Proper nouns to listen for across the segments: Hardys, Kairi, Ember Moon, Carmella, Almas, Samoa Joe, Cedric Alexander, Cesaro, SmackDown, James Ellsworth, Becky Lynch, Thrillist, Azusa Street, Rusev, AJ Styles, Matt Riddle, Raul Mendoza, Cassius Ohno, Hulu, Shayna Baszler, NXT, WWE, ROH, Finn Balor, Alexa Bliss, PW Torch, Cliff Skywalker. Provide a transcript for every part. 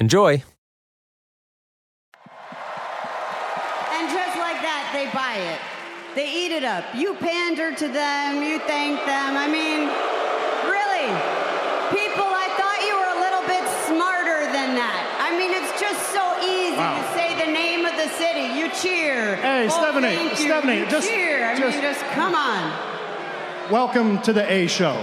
Enjoy. And just like that, they buy it. They eat it up. You pander to them. You thank them. I mean, really, people, I thought you were a little bit smarter than that. I mean, it's just so easy to say the name of the city. You cheer. Hey, Stephanie, you just cheer. I mean, just come on. Welcome to the A Show.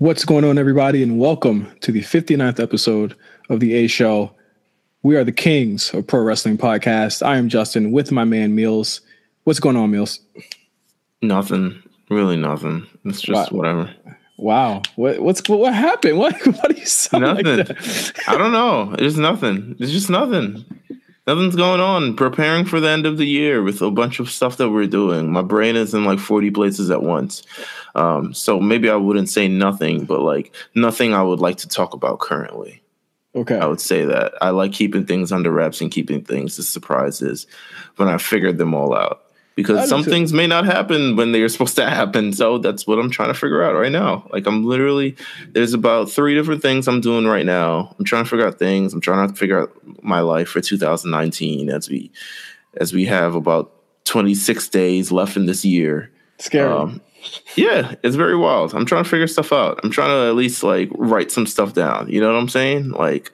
What's going on, everybody, and welcome to the 59th episode of the A Show. We are the kings of pro wrestling podcast. I am Justin with my man Meals. What's going on, Meals? Nothing, really nothing. It's just whatever. Wow, what happened? What do you sound nothing. Like that? I don't know. It's nothing. It's just nothing. Nothing's going on. Preparing for the end of the year with a bunch of stuff that we're doing. My brain is in like 40 places at once. So maybe I wouldn't say nothing, but like nothing I would like to talk about currently. Okay. I would say that. I like keeping things under wraps and keeping things as surprises when I figured them all out. Because some things may not happen when they're supposed to happen. So that's what I'm trying to figure out right now. Like I'm literally, there's about 3 different things I'm doing right now. I'm trying to figure out things. I'm trying to figure out my life for 2019 as we have about 26 days left in this year. Scary. Yeah, it's very wild. I'm trying to figure stuff out. I'm trying to at least like write some stuff down. You know what I'm saying? Like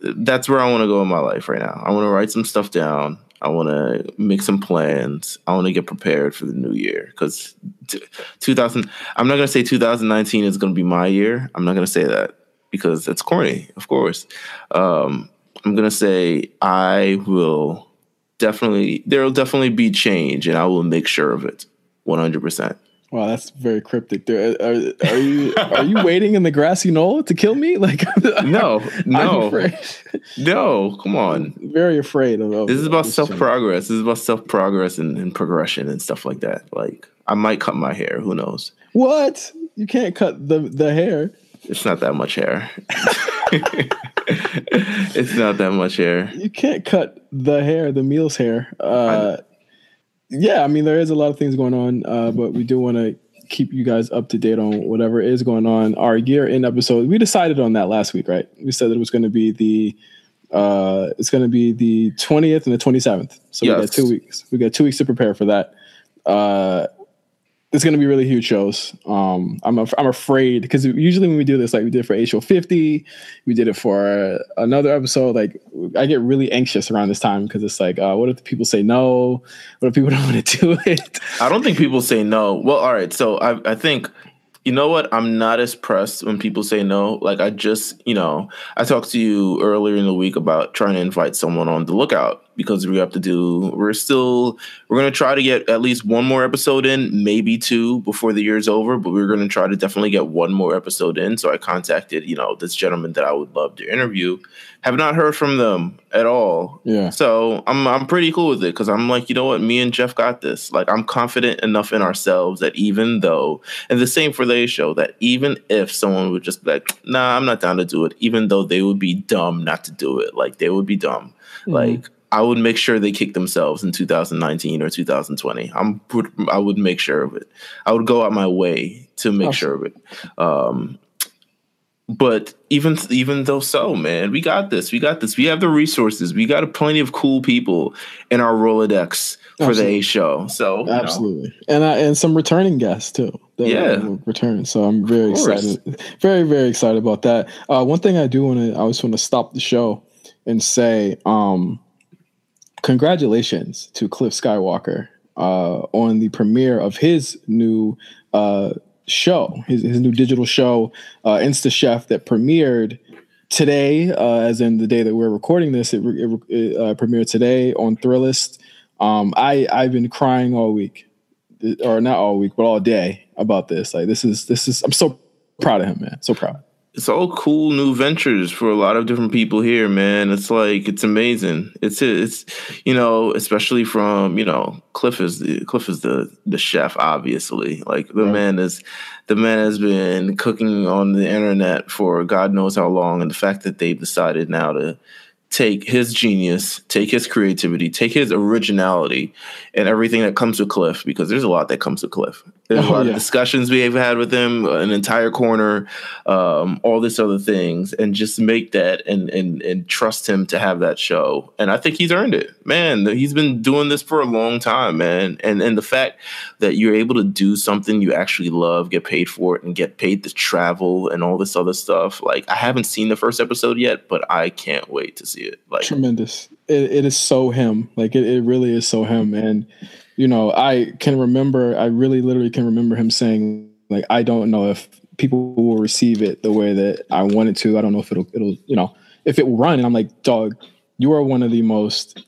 that's where I want to go in my life right now. I want to write some stuff down. I want to make some plans. I want to get prepared for the new year because I'm not going to say 2019 is going to be my year. I'm not going to say that because that's corny, of course. I'm going to say I will definitely, there will definitely be change and I will make sure of it 100%. Wow, that's very cryptic. Are you waiting in the grassy knoll to kill me? Like No, come on. I'm very afraid of this. Is about self-progress. This is about self-progress and progression and stuff like that. Like I might cut my hair. Who knows? What? You can't cut the hair. It's not that much hair. It's not that much hair. You can't cut the hair, the Meals hair. Yeah, I mean, there is a lot of things going on, but we do want to keep you guys up to date on whatever is going on. Our year-end episode, we decided on that last week, right? We said that it was going to be the 20th and the 27th. So yes. We got 2 weeks. We got 2 weeks to prepare for that. It's going to be really huge shows. I'm afraid because usually when we do this, like we did for A Show 50, we did it for another episode. Like I get really anxious around this time because it's like, what if the people say no? What if people don't want to do it? I don't think people say no. Well, all right. So I think, you know what? I'm not as pressed when people say no. Like I talked to you earlier in the week about trying to invite someone on The Lookout. because we have to do. We're going to try to get at least one more episode in, maybe two before the year's over, but we're going to try to definitely get one more episode in. So I contacted, you know, this gentleman that I would love to interview. Have not heard from them at all. Yeah. So I'm pretty cool with it, because I'm like, you know what? Me and Jeff got this. Like, I'm confident enough in ourselves that even though, and the same for their show, that even if someone would just be like, nah, I'm not down to do it, even though they would be dumb not to do it. Like, they would be dumb. Mm-hmm. Like, I would make sure they kick themselves in 2019 or 2020. I would make sure of it. I would go out my way to make sure of it. But even though so, man, we got this. We got this. We have the resources. We got plenty of cool people in our Rolodex for the A show. So absolutely, you know. and some returning guests too. Return. So I'm very excited, very very excited about that. One thing I do want to, I just want to stop the show and say, congratulations to Cliff Skywalker on the premiere of his new show, his new digital show, InstaChef, that premiered today, as in the day that we're recording this. It premiered today on Thrillist. I've been crying all week, or not all week, but all day about this. Like, this is. I'm so proud of him, man. So proud. It's all cool new ventures for a lot of different people here, man. It's like, it's amazing. It's you know, especially from, you know, Cliff is the chef, obviously. Like, the man has been cooking on the internet for God knows how long, and the fact that they've decided now to take his genius, take his creativity, take his originality and everything that comes with Cliff, because there's a lot that comes with Cliff. There's a lot of discussions we've had with him, an entire corner, all this other things, and just make that and trust him to have that show. And I think he's earned it, man. He's been doing this for a long time, man. And the fact that you're able to do something you actually love, get paid for it, and get paid to travel and all this other stuff. Like, I haven't seen the first episode yet, but I can't wait to see it. Like, tremendous. It is so him. Like, it really is so him. And, you know, I literally can remember him saying, like, I don't know if people will receive it the way that I want it to. I don't know if it'll you know, if it will run. And I'm like, dog, you are one of the most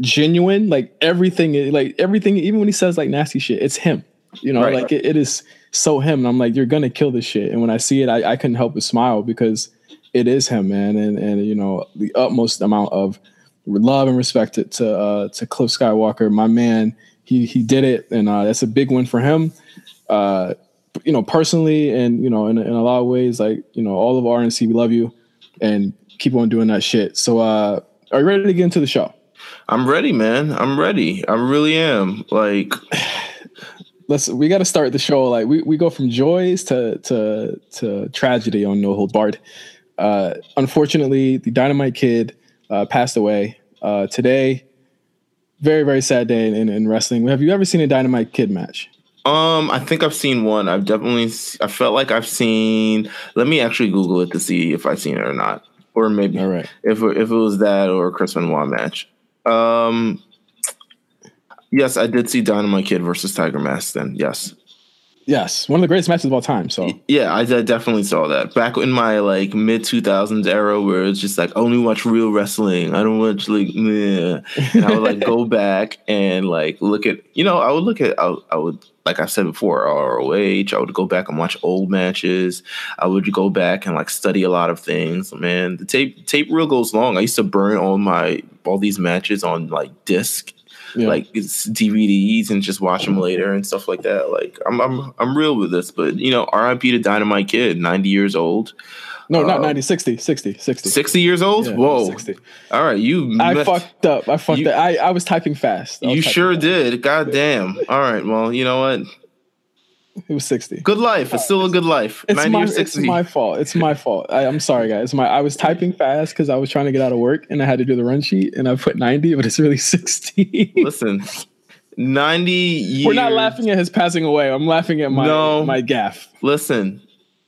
genuine, like everything, even when he says like nasty shit, it's him, you know, right. Like, it is so him. And I'm like, you're going to kill this shit. And when I see it, I couldn't help but smile, because it is him, man, and you know, the utmost amount of love and respect to Cliff Skywalker, my man. He did it, and that's a big win for him. You know, personally, and you know, in a lot of ways, like, you know, all of RNC, we love you, and keep on doing that shit. So, are you ready to get into the show? I'm ready, man. I'm ready. I really am. Like, we got to start the show. Like, we go from joys to tragedy on No Hold Barred. Unfortunately, the Dynamite Kid passed away today. Very, very sad day in wrestling. Have you ever seen a Dynamite Kid match? I think I've seen one. I felt like I've seen. Let me actually Google it to see if I've seen it or not, or maybe if it was that or a Chris Benoit match. Yes, I did see Dynamite Kid versus Tiger Mask. Then yes. Yes, one of the greatest matches of all time. So yeah, I definitely saw that back in my like mid-2000s era, where it's just like, I only watch real wrestling. I don't watch like, meh. And I would like go back and like look at, you know, I would like I've said before, ROH. I would go back and watch old matches. I would go back and like study a lot of things. Man, the tape reel goes long. I used to burn all these matches on like disc. Yeah. Like it's DVDs and just watch them later and stuff like that. Like I'm real with this, but you know, RIP to Dynamite Kid, 90 years old. No, not 90, 60. 60 years old? Yeah, whoa. 60. All right, fucked up. I fucked up. I was typing fast. Did. God damn. All right, well, you know what? It was 60. Good life. It's still a good life. It's my fault. It's my fault. I'm sorry, guys. I was typing fast because I was trying to get out of work and I had to do the run sheet, and I put 90, but it's really 60. Listen, 90 years. We're not laughing at his passing away. I'm laughing at my gaffe. Listen,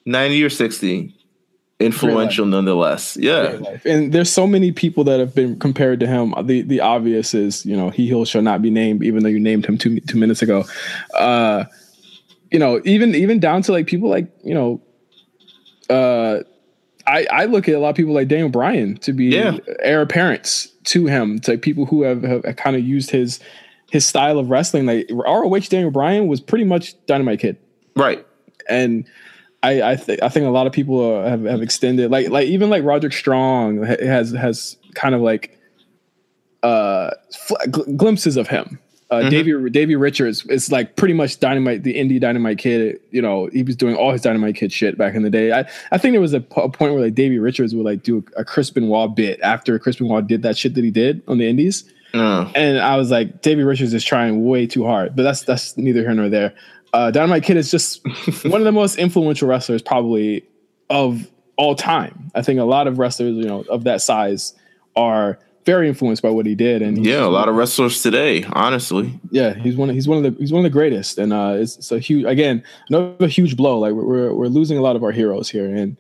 90 or 60, influential nonetheless. Yeah. And there's so many people that have been compared to him. The obvious is, you know, he shall not be named, even though you named him two minutes ago. You know, even down to like people like, you know, I look at a lot of people like Daniel Bryan to be heir apparents to him, to people who have kind of used his style of wrestling. Like ROH Daniel Bryan was pretty much Dynamite Kid. Right. And I think a lot of people have extended, like even like Roderick Strong has kind of like glimpses of him. Davey Richards is like pretty much Dynamite, the indie Dynamite Kid. You know, he was doing all his Dynamite Kid shit back in the day. I think there was a point where like Davey Richards would like do a Chris Benoit bit after Chris Benoit did that shit that he did on the indies. And I was like, Davey Richards is trying way too hard, but that's neither here nor there. Dynamite Kid is just one of the most influential wrestlers probably of all time. I think a lot of wrestlers, you know, of that size are very influenced by what he did, and a lot of wrestlers today, honestly. Yeah, he's one of the greatest, and it's a huge, again, another huge blow. Like we're losing a lot of our heroes here, and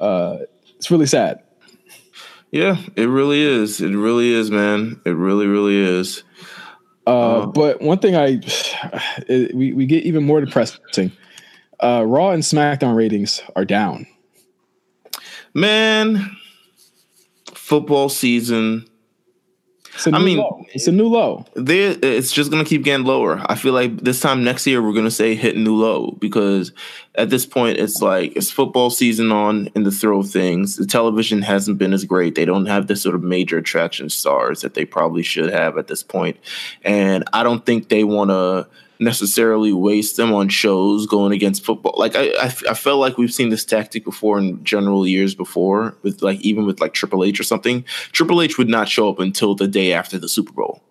it's really sad. Yeah, it really is. It really is, man. It really, really is. But one thing we get even more depressing. Raw and SmackDown ratings are down. Man, football season. It's a new low. It's just going to keep getting lower. I feel like this time next year, we're going to say hit new low, because at this point, it's like it's football season on in the throw of things. The television hasn't been as great. They don't have the sort of major attraction stars that they probably should have at this point. And I don't think they want to necessarily waste them on shows going against football. Like I felt like we've seen this tactic before in general years before, with like even with like Triple H or something. Triple H would not show up until the day after the Super Bowl.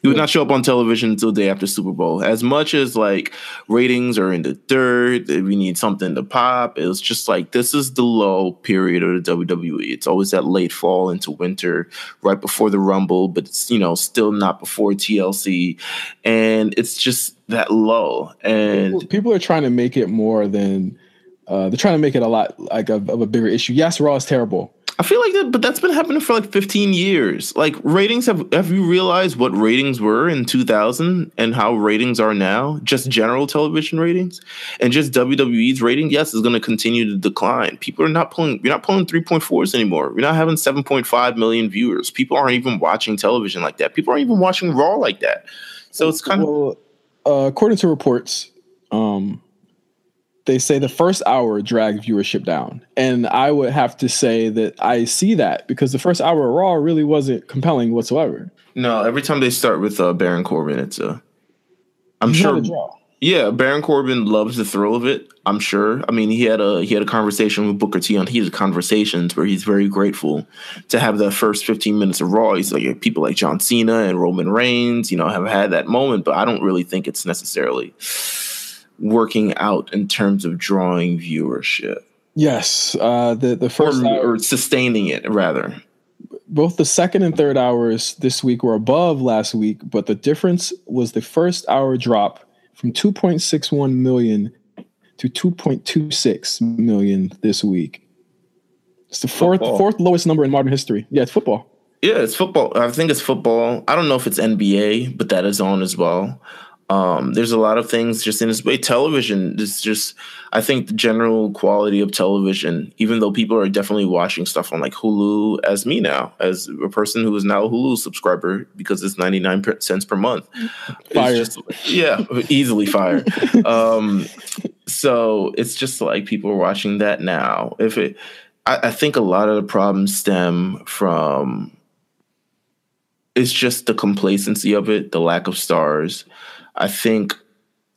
He would not show up on television until the day after Super Bowl. As much as like ratings are in the dirt, we need something to pop. It was just like, this is the low period of the WWE. It's always that late fall into winter, right before the Rumble, but it's, you know, still not before TLC. And it's just that low. And people are trying to make it more than they're trying to make it a lot like of a bigger issue. Yes, Raw is terrible. I feel like that, but that's been happening for like 15 years. Like ratings have you realized what ratings were in 2000 and how ratings are now? Just general television ratings and just WWE's rating. Yes, is going to continue to decline. People are not pulling. You're not pulling 3.4s anymore. You're not having 7.5 million viewers. People aren't even watching television like that. People aren't even watching Raw like that. So it's kind of according to reports. They say the first hour dragged viewership down. And I would have to say that I see that, because the first hour of Raw really wasn't compelling whatsoever. No, every time they start with Baron Corbin, it's I'm sure. Yeah, Baron Corbin loves the thrill of it, I'm sure. I mean, he had a conversation with Booker T on Heated Conversations where he's very grateful to have the first 15 minutes of Raw. He's like, people like John Cena and Roman Reigns, you know, have had that moment, but I don't really think it's necessarily working out in terms of drawing viewership. Yes, the first hour, or sustaining it rather. Both the second and third hours this week were above last week, but the difference was the first hour drop from 2.61 million to 2.26 million this week. It's the fourth lowest number in modern history. Yeah, it's football. Yeah, it's football. I think it's football. I don't know if it's NBA, but that is on as well. There's a lot of things just in this way. Television is just, I think the general quality of television, even though people are definitely watching stuff on like Hulu, as me now, as a person who is now a Hulu subscriber because it's 99 cents per month. Fire. Just, yeah, easily fire. So it's just like people are watching that now. I think a lot of the problems stem from, it's just the complacency of it, the lack of stars. I think,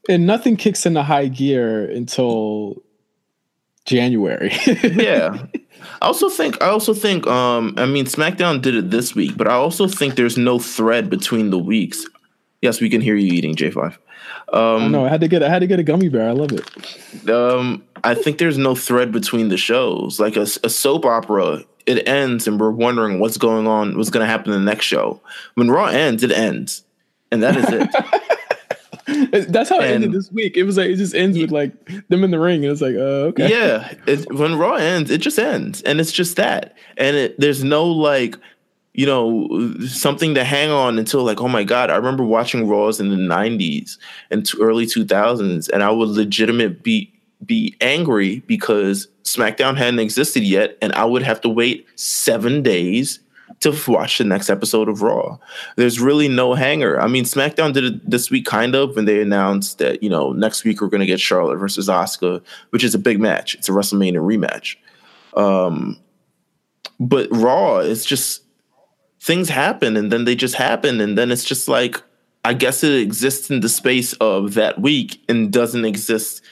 and nothing kicks into high gear until January. Yeah. I also think. I mean, SmackDown did it this week, but I also think there's no thread between the weeks. Yes, we can hear you eating, J5. No, I had to get a gummy bear. I love it. I think there's no thread between the shows. Like a soap opera, it ends, and we're wondering what's going on, what's going to happen in the next show. When Raw ends, it ends, and that is it. That's how it ended this week. It was like it just ends with like them in the ring, and it's like, okay. Yeah, when Raw ends, it just ends, and it's just that. And there's no like, you know, something to hang on until like, oh my god, I remember watching Raws in the '90s and early 2000s, and I would legitimately be angry because SmackDown hadn't existed yet, and I would have to wait 7 days to watch the next episode of Raw. There's really no hanger. I mean, SmackDown did it this week, kind of, when they announced that, you know, next week we're going to get Charlotte versus Asuka, which is a big match. It's a WrestleMania rematch. But Raw is just, things happen, and then they just happen, and then it's just like, I guess it exists in the space of that week and doesn't exist.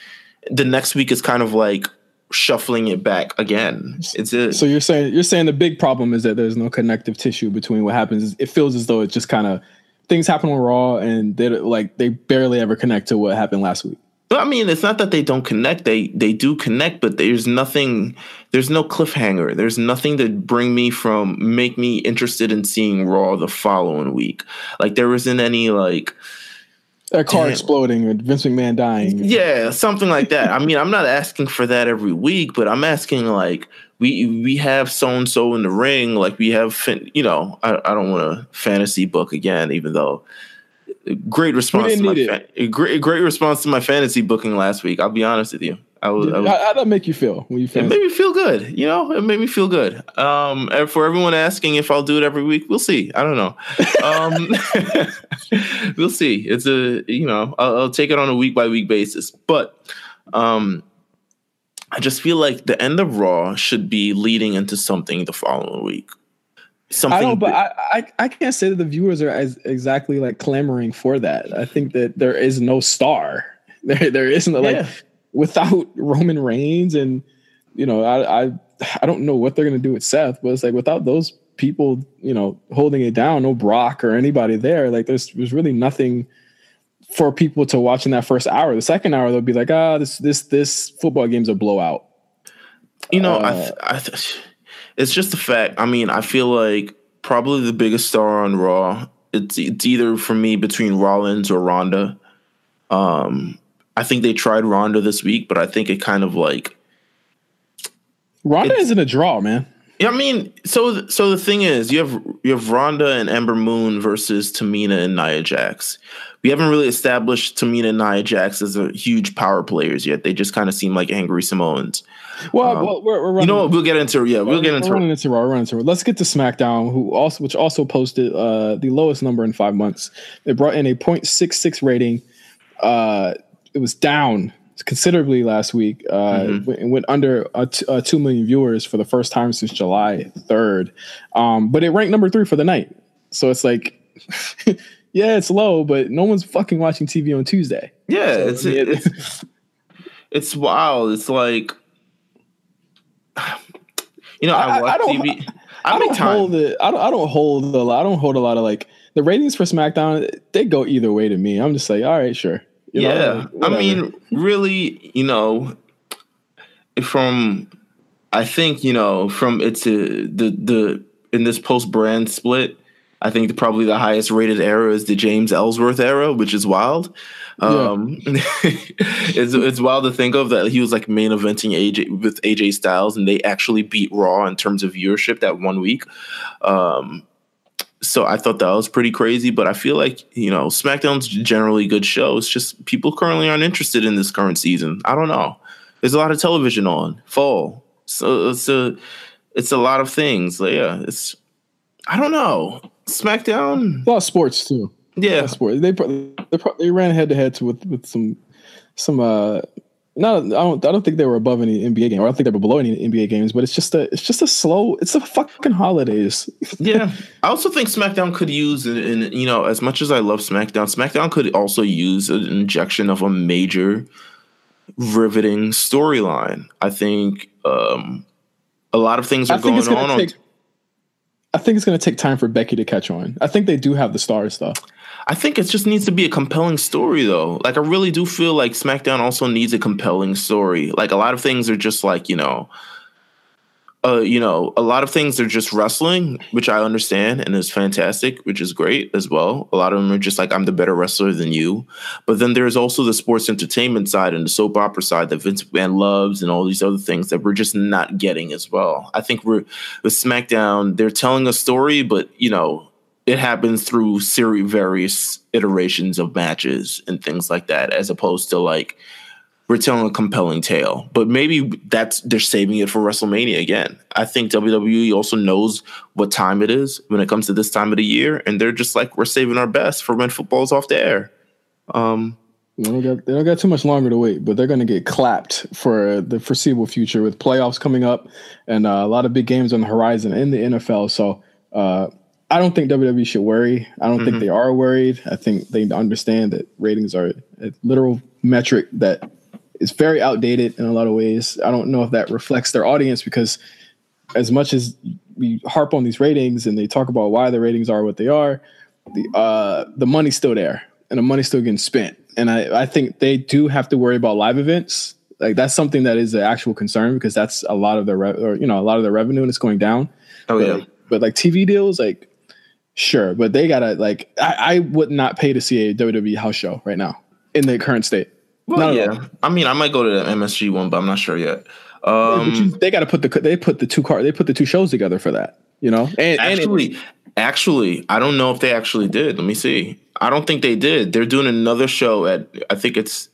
The next week is kind of like shuffling it back again. It's it. So you're saying the big problem is that there's no connective tissue between what happens. It feels as though it's just kind of things happen on Raw and they barely ever connect to what happened last week. I mean, it's not that they don't connect. They do connect, but there's nothing. There's no cliffhanger. There's nothing to make me interested in seeing Raw the following week. Like, there isn't any like that car exploding or Vince McMahon dying. Yeah, something like that. I mean, I'm not asking for that every week, but I'm asking like we have so and so in the ring. Like we have, you know, I don't want a fantasy book again, even though. Great response to my fantasy booking last week. I'll be honest with you. How'd that make you feel? It made me feel good. You know, it made me feel good. And for everyone asking if I'll do it every week, we'll see. I don't know. We'll see. It's I'll take it on a week by week basis. But I just feel like the end of Raw should be leading into something the following week. I can't say that the viewers are as exactly like clamoring for that. I think that there is no star. There isn't like without Roman Reigns, and you know, I don't know what they're gonna do with Seth, but it's like without those people, you know, holding it down, no Brock or anybody there. Like there's really nothing for people to watch in that first hour. The second hour they'll be like, this football game's a blowout. You know, it's just a fact. I mean, I feel like probably the biggest star on Raw, it's either for me between Rollins or Ronda. I think they tried Ronda this week, but I think it kind of like... Ronda isn't a draw, man. Yeah, I mean, so the thing is, you have Ronda and Ember Moon versus Tamina and Nia Jax. We haven't really established Tamina and Nia Jax as a huge power players yet. They just kind of seem like angry Samoans. Well, we're running. You know what? We'll get into it. Yeah, we'll get into it. Let's get to SmackDown, which also posted the lowest number in 5 months. They brought in a 0.66 rating. It was down considerably last week. It went under 2 million viewers for the first time since July 3rd. But it ranked number 3 for the night. So it's like, yeah, it's low, but no one's fucking watching TV on Tuesday. Yeah, so, it's wild. It's like, you know, I watch TV. I don't hold a lot of like the ratings for SmackDown. They go either way to me. I'm just like, all right, sure. You know, like, I mean, really, you know, in this post brand split, I think probably the highest rated era is the James Ellsworth era, which is wild. It's wild to think of that he was like main eventing AJ Styles, and they actually beat Raw in terms of viewership that 1 week. So I thought that was pretty crazy, but I feel like, you know, SmackDown's generally a good show. It's just people currently aren't interested in this current season. I don't know. There's a lot of television on fall. So it's a lot of things. Like, yeah, it's, I don't know. SmackDown. A lot of sports too. Yeah. A lot of sports. They ran head to head with some, I don't think they were above any NBA game, or I don't think they were below any NBA games, but it's a fucking holidays. Yeah. I also think SmackDown could use, and you know, as much as I love SmackDown could also use an injection of a major riveting storyline. I think a lot of things are going on. I think it's going to take time for Becky to catch on. I think they do have the stars, though. I think it just needs to be a compelling story, though. Like, I really do feel like SmackDown also needs a compelling story. Like, a lot of things are just like, a lot of things are just wrestling, which I understand and is fantastic, which is great as well. A lot of them are just like, I'm the better wrestler than you. But then there's also the sports entertainment side and the soap opera side that Vince McMahon loves, and all these other things that we're just not getting as well. I think with SmackDown, they're telling a story, but, you know, it happens through various iterations of matches and things like that, as opposed to like we're telling a compelling tale. But maybe that's they're saving it for WrestleMania again. I think WWE also knows what time it is when it comes to this time of the year, and they're just like, we're saving our best for when football's off the air. They don't got too much longer to wait, but they're going to get clapped for the foreseeable future with playoffs coming up and a lot of big games on the horizon in the NFL. So I don't think WWE should worry. I don't think they are worried. I think they understand that ratings are a literal metric that is very outdated in a lot of ways. I don't know if that reflects their audience, because as much as we harp on these ratings and they talk about why the ratings are what they are, the money's still there and the money's still getting spent. And I think they do have to worry about live events. Like, that's something that is an actual concern, because that's a lot of their revenue, and it's going down. Oh, but, yeah. But like TV deals, like, sure, but they gotta, like, I would not pay to see a WWE house show right now in the current state. Well, yeah. I mean, I might go to the MSG one, but I'm not sure yet. They gotta put the two shows together for that, you know. And Actually, I don't know if they actually did. Let me see. I don't think they did. They're doing another show at, I think it's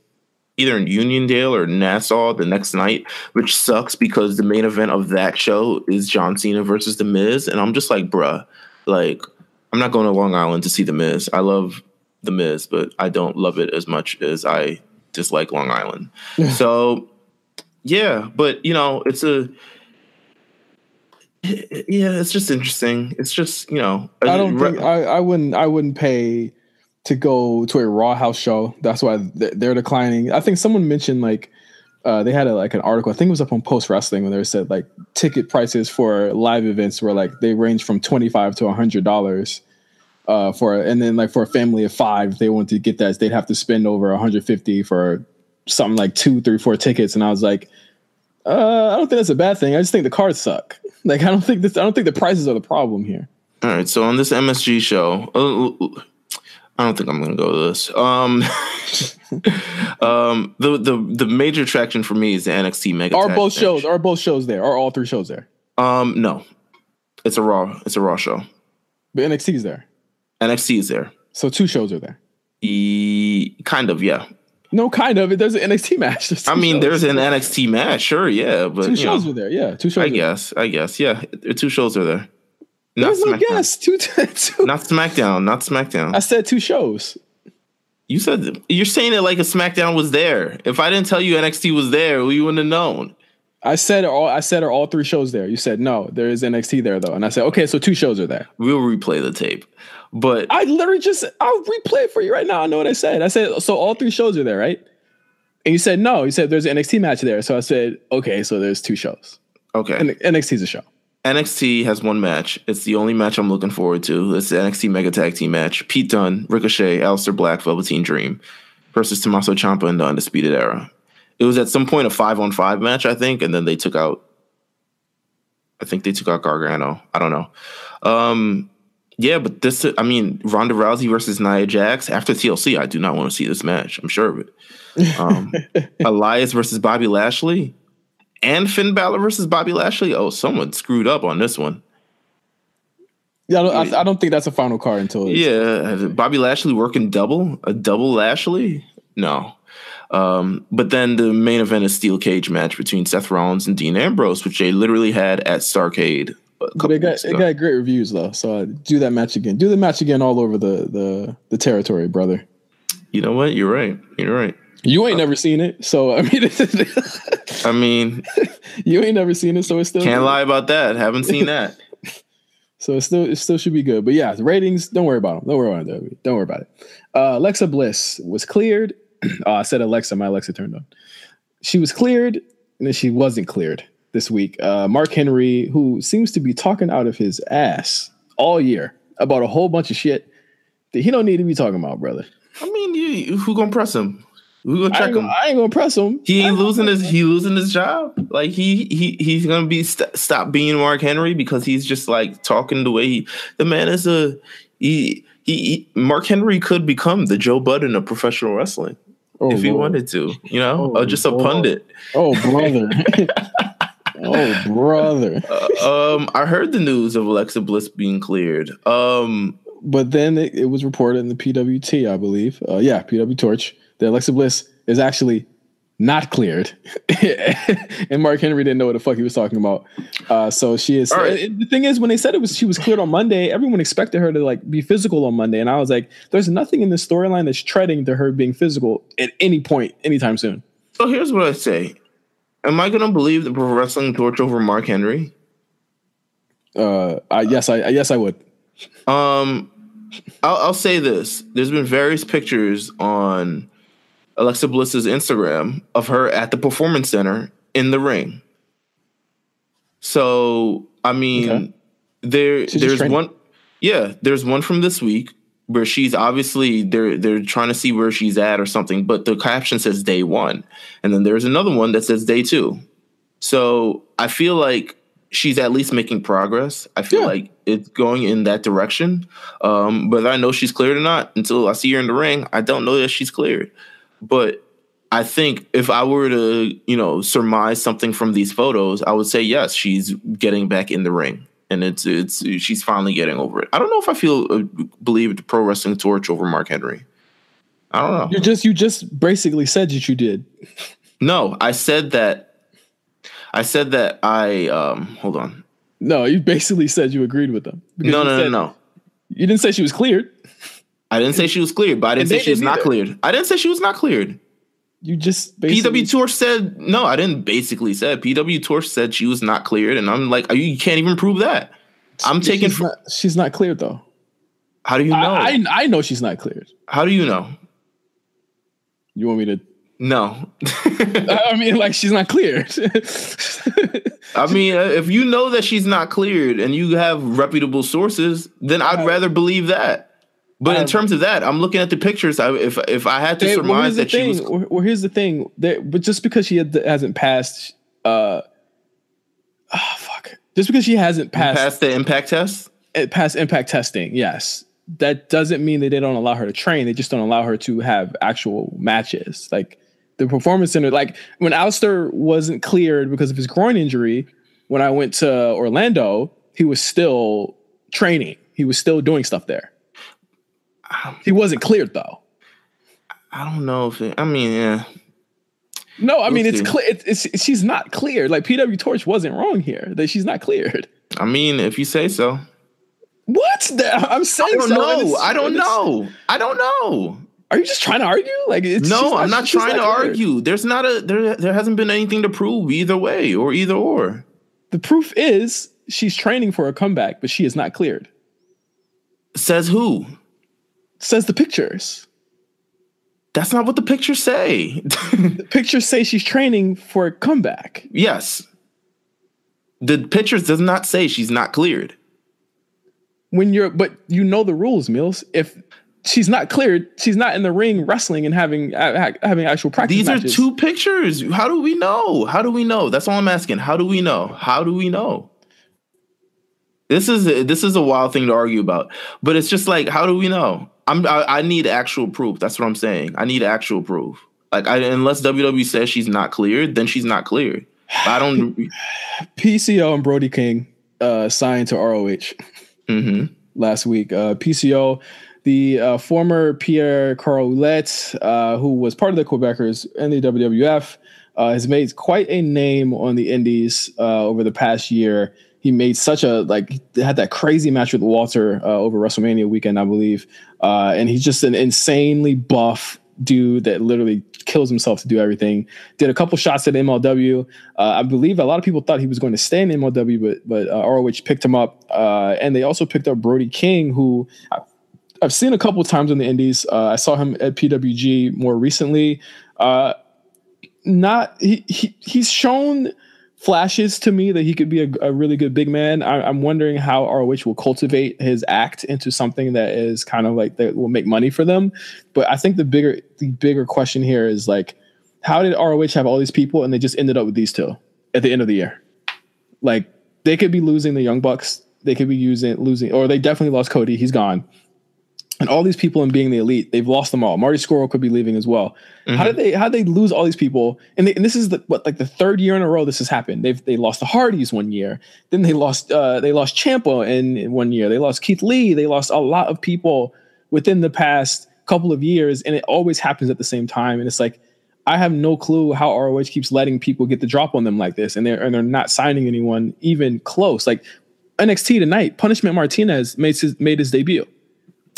either in Uniondale or Nassau the next night, which sucks because the main event of that show is John Cena versus The Miz. And I'm just like, bruh, like, I'm not going to Long Island to see The Miz. I love The Miz, but I don't love it as much as I dislike Long Island. So, yeah, but, you know, it's just interesting. It's just, you know, I wouldn't pay to go to a Raw house show. That's why they're declining. I think someone mentioned, like, they had an article, I think it was up on Post Wrestling, when they said, like, ticket prices for live events were, like, they range from $25 to $100 for a family of five, if they wanted to get that, they'd have to spend over $150 for something like 2, 3, 4 tickets. And I was like, I don't think that's a bad thing. I just think the cards suck. Like, I don't think the prices are the problem here. All right. So on this MSG show, I don't think I'm going to go to this. The major attraction for me is the NXT mega. Are both shows there? Are all three shows there? No, it's a Raw show. But NXT is there. So two shows are there. Kind of. Yeah. No, kind of. There's an NXT match. There's an NXT match. Sure, yeah. But two shows were there. Yeah, two shows. I guess. Yeah, two shows are there. There's no guess. Two. Not SmackDown. I said two shows. You're saying it like a SmackDown was there. If I didn't tell you NXT was there, we wouldn't have known. I said are all three shows there? You said no. There is NXT there though, and I said okay. So two shows are there. We'll replay the tape. But I'll replay it for you right now. I know what I said. I said, so all three shows are there, right? And you said, no. You said there's an NXT match there. So I said, okay, so there's two shows. Okay. And NXT's a show. NXT has one match. It's the only match I'm looking forward to. It's the NXT Mega Tag Team match. Pete Dunne, Ricochet, Alistair Black, Velveteen Dream versus Tommaso Ciampa in the Undisputed Era. It was at some point a 5-on-5 match, I think. And then they took out Gargano. I don't know. Yeah, but Ronda Rousey versus Nia Jax after TLC. I do not want to see this match. I'm sure of it. Elias versus Bobby Lashley and Finn Balor versus Bobby Lashley. Oh, someone screwed up on this one. Yeah, I don't think that's a final card until it's... Yeah, Bobby Lashley working double? A double Lashley? No. But then the main event is steel cage match between Seth Rollins and Dean Ambrose, which they literally had at Starrcade. But it got great reviews though, so do that match again. Do the match again all over the territory, brother. You know what? You're right. You ain't never seen it, so you ain't never seen it, so it's still can't good. Lie about that. Haven't seen that, so it still should be good. But yeah, the ratings. Don't worry about them. Don't worry about it. Don't worry about it. Alexa Bliss was cleared. I said Alexa. My Alexa turned on. She was cleared, and then she wasn't cleared this week. Mark Henry, who seems to be talking out of his ass all year about a whole bunch of shit that he don't need to be talking about, brother. Who gonna press him? Who gonna check him? I ain't gonna press him. He ain't losing his job. Like he's gonna be stop being Mark Henry because he's just like talking the way Mark Henry could become the Joe Budden of professional wrestling if he wanted to, you know, or just a pundit. Oh brother. Oh, brother. I heard the news of Alexa Bliss being cleared. But then it was reported in the PWT, I believe. PW Torch, that Alexa Bliss is actually not cleared. And Mark Henry didn't know what the fuck he was talking about. So she is. Right. The thing is, when they said she was cleared on Monday, everyone expected her to like be physical on Monday, and I was like, "There's nothing in this storyline that's treading to her being physical at any point, anytime soon." So here's what I say: am I going to believe the pro wrestling torch over Mark Henry? Yes, I would. I'll say this: there's been various pictures on Alexa Bliss's Instagram of her at the Performance Center in the ring. So, I mean, okay. There's one from this week where she's obviously they're trying to see where she's at or something, but the caption says day one. And then there's another one that says day two. So I feel like she's at least making progress. I feel like it's going in that direction. But I know she's cleared or not until I see her in the ring. I don't know that she's cleared. But I think if I were to, surmise something from these photos, I would say, yes, she's getting back in the ring and it's she's finally getting over it. I don't know if I believe the pro wrestling torch over Mark Henry. I don't know. You just basically said that you did. No, I said that I hold on. No, you basically said you agreed with them. No. You didn't say she was cleared. I didn't say she was cleared, but I didn't say she was not cleared. I didn't say she was not cleared. You just basically... PW Torch said... No, I didn't basically say. PW Torch said she was not cleared, and I'm like, you can't even prove that. I'm taking... She's not cleared, though. How do you know? I know she's not cleared. How do you know? You want me to... No. I mean, like, she's not cleared. I mean, if you know that she's not cleared and you have reputable sources, then I'd rather believe that. But in terms of that, I'm looking at the pictures. If I had to surmise that she was... Well, here's the thing. But just because she hasn't passed... Just because she hasn't passed... Passed the impact test? Passed impact testing, yes. That doesn't mean that they don't allow her to train. They just don't allow her to have actual matches. Like, the Performance Center... Like, when Alistair wasn't cleared because of his groin injury, when I went to Orlando, he was still training. He was still doing stuff there. He wasn't cleared though. I don't know if it, I mean, yeah. No, I mean it's clear. It's she's not cleared. Like PW Torch wasn't wrong here that she's not cleared. I mean, if you say so. What? I'm saying I don't know. Are you just trying to argue? Like it's no, I'm not trying to argue. There's not a there hasn't been anything to prove either way or either or. The proof is she's training for a comeback, but she is not cleared. Says who? Says the pictures. That's not what the pictures say. The pictures say she's training for a comeback. Yes. The pictures does not say she's not cleared. But you know the rules, Mills. If she's not cleared, she's not in the ring wrestling and having actual practice. These matches. Are two pictures. How do we know? How do we know? That's all I'm asking. How do we know? How do we know? This is a wild thing to argue about, but it's just like, how do we know? I need actual proof. That's what I'm saying. I need actual proof. Like, unless WWE says she's not cleared, then she's not cleared. I don't. PCO and Brody King signed to ROH last week. PCO, the former Pierre Carl Ouellette, who was part of the Quebecers and the WWF, has made quite a name on the Indies over the past year. He made had that crazy match with Walter over WrestleMania weekend, I believe. And he's just an insanely buff dude that literally kills himself to do everything. Did a couple shots at MLW. I believe a lot of people thought he was going to stay in MLW, but ROH picked him up. And they also picked up Brody King, who I've seen a couple times in the Indies. I saw him at PWG more recently. He's shown... flashes to me that he could be a really good big man. I'm wondering how ROH will cultivate his act into something that is kind of like that will make money for them. But I think the bigger question here is like, how did ROH have all these people and they just ended up with these two at the end of the year? Like they could be losing the Young Bucks. They could be losing, or they definitely lost Cody. He's gone. And all these people in being the elite, they've lost them all. Marty Scurll could be leaving as well. Mm-hmm. How did they lose all these people? And this is the third year in a row this has happened. They lost the Hardys one year. Then they lost Ciampa in one year. They lost Keith Lee. They lost a lot of people within the past couple of years, and it always happens at the same time. And it's like, I have no clue how ROH keeps letting people get the drop on them like this, and they're not signing anyone even close. Like NXT tonight, Punishment Martinez made his debut.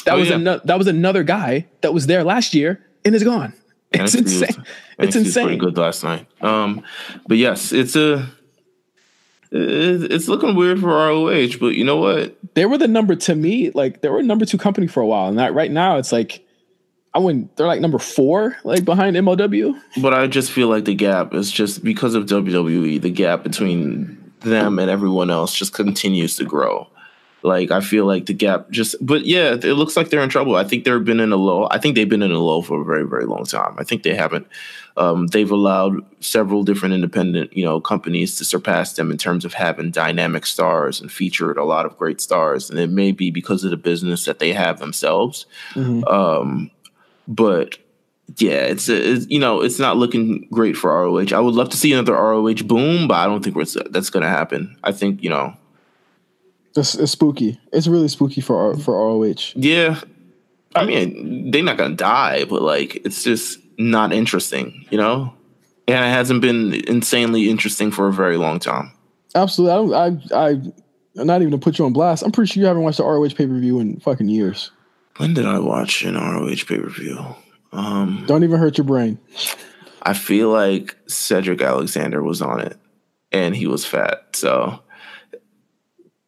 That was another guy that was there last year and is gone. It's NXT insane. It's insane. Pretty good last night. But yes, it's looking weird for ROH. But you know what? They were the number to me. Like they were a number 2 company for a while, and that right now it's like. I wouldn't. They're like number 4, like behind MLW. But I just feel like the gap is just because of WWE. The gap between them and everyone else just continues to grow. Like I feel like the gap just. But yeah, it looks like they're in trouble. I think they've been in a lull. I think they've been in a lull for a very, very long time. I think they haven't. They've allowed several different independent, companies to surpass them in terms of having dynamic stars and featured a lot of great stars. And it may be because of the business that they have themselves. Mm-hmm. But yeah, it's not looking great for ROH. I would love to see another ROH boom, but I don't think that's going to happen. I think it's spooky. It's really spooky for ROH. Yeah, I mean they're not going to die, but like it's just not interesting, And it hasn't been insanely interesting for a very long time. Absolutely, I'm not even to put you on blast. I'm pretty sure you haven't watched the ROH pay-per-view in fucking years. When did I watch an ROH pay-per-view? Don't even hurt your brain. I feel like Cedric Alexander was on it, and he was fat. So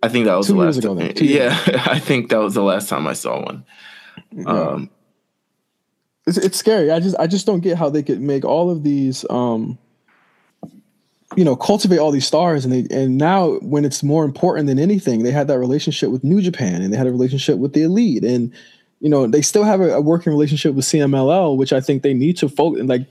I think that was the last time. Yeah, I think that was the last time I saw one. Yeah. It's scary. I just don't get how they could make all of these, cultivate all these stars, and now when it's more important than anything, they had that relationship with New Japan, and they had a relationship with the Elite, and they still have a working relationship with CMLL, which I think they need to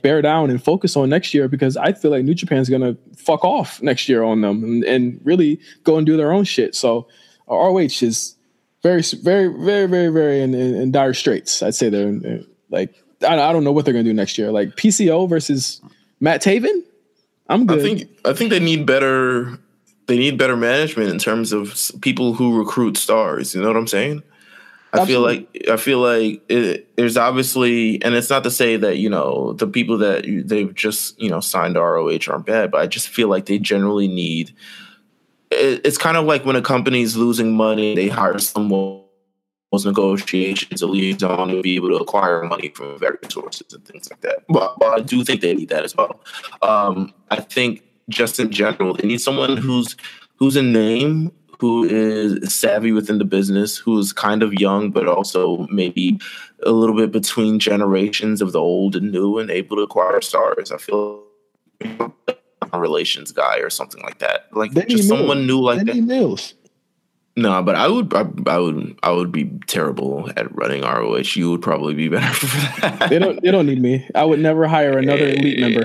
bear down and focus on next year, because I feel like New Japan's gonna fuck off next year on them and really go and do their own shit. So ROH is very, very, very, very, very in dire straits. I'd say they're I don't know what they're gonna do next year. Like PCO versus Matt Taven. I'm good. I think they need better. They need better management in terms of people who recruit stars. You know what I'm saying? I feel like there's obviously, and it's not to say that the people that they've just signed to ROH aren't bad, but I just feel like they generally need. It's kind of like when a company's losing money, they hire someone. Negotiations, a liaison to be able to acquire money from various sources and things like that. But I do think they need that as well. I think just in general, they need someone who's a name, who is savvy within the business, who is kind of young, but also maybe a little bit between generations of the old and new, and able to acquire stars. I feel like a relations guy or something like that. Like just someone new like that. No, but I would be terrible at running ROH. You would probably be better for that. They don't need me. I would never hire another Elite member.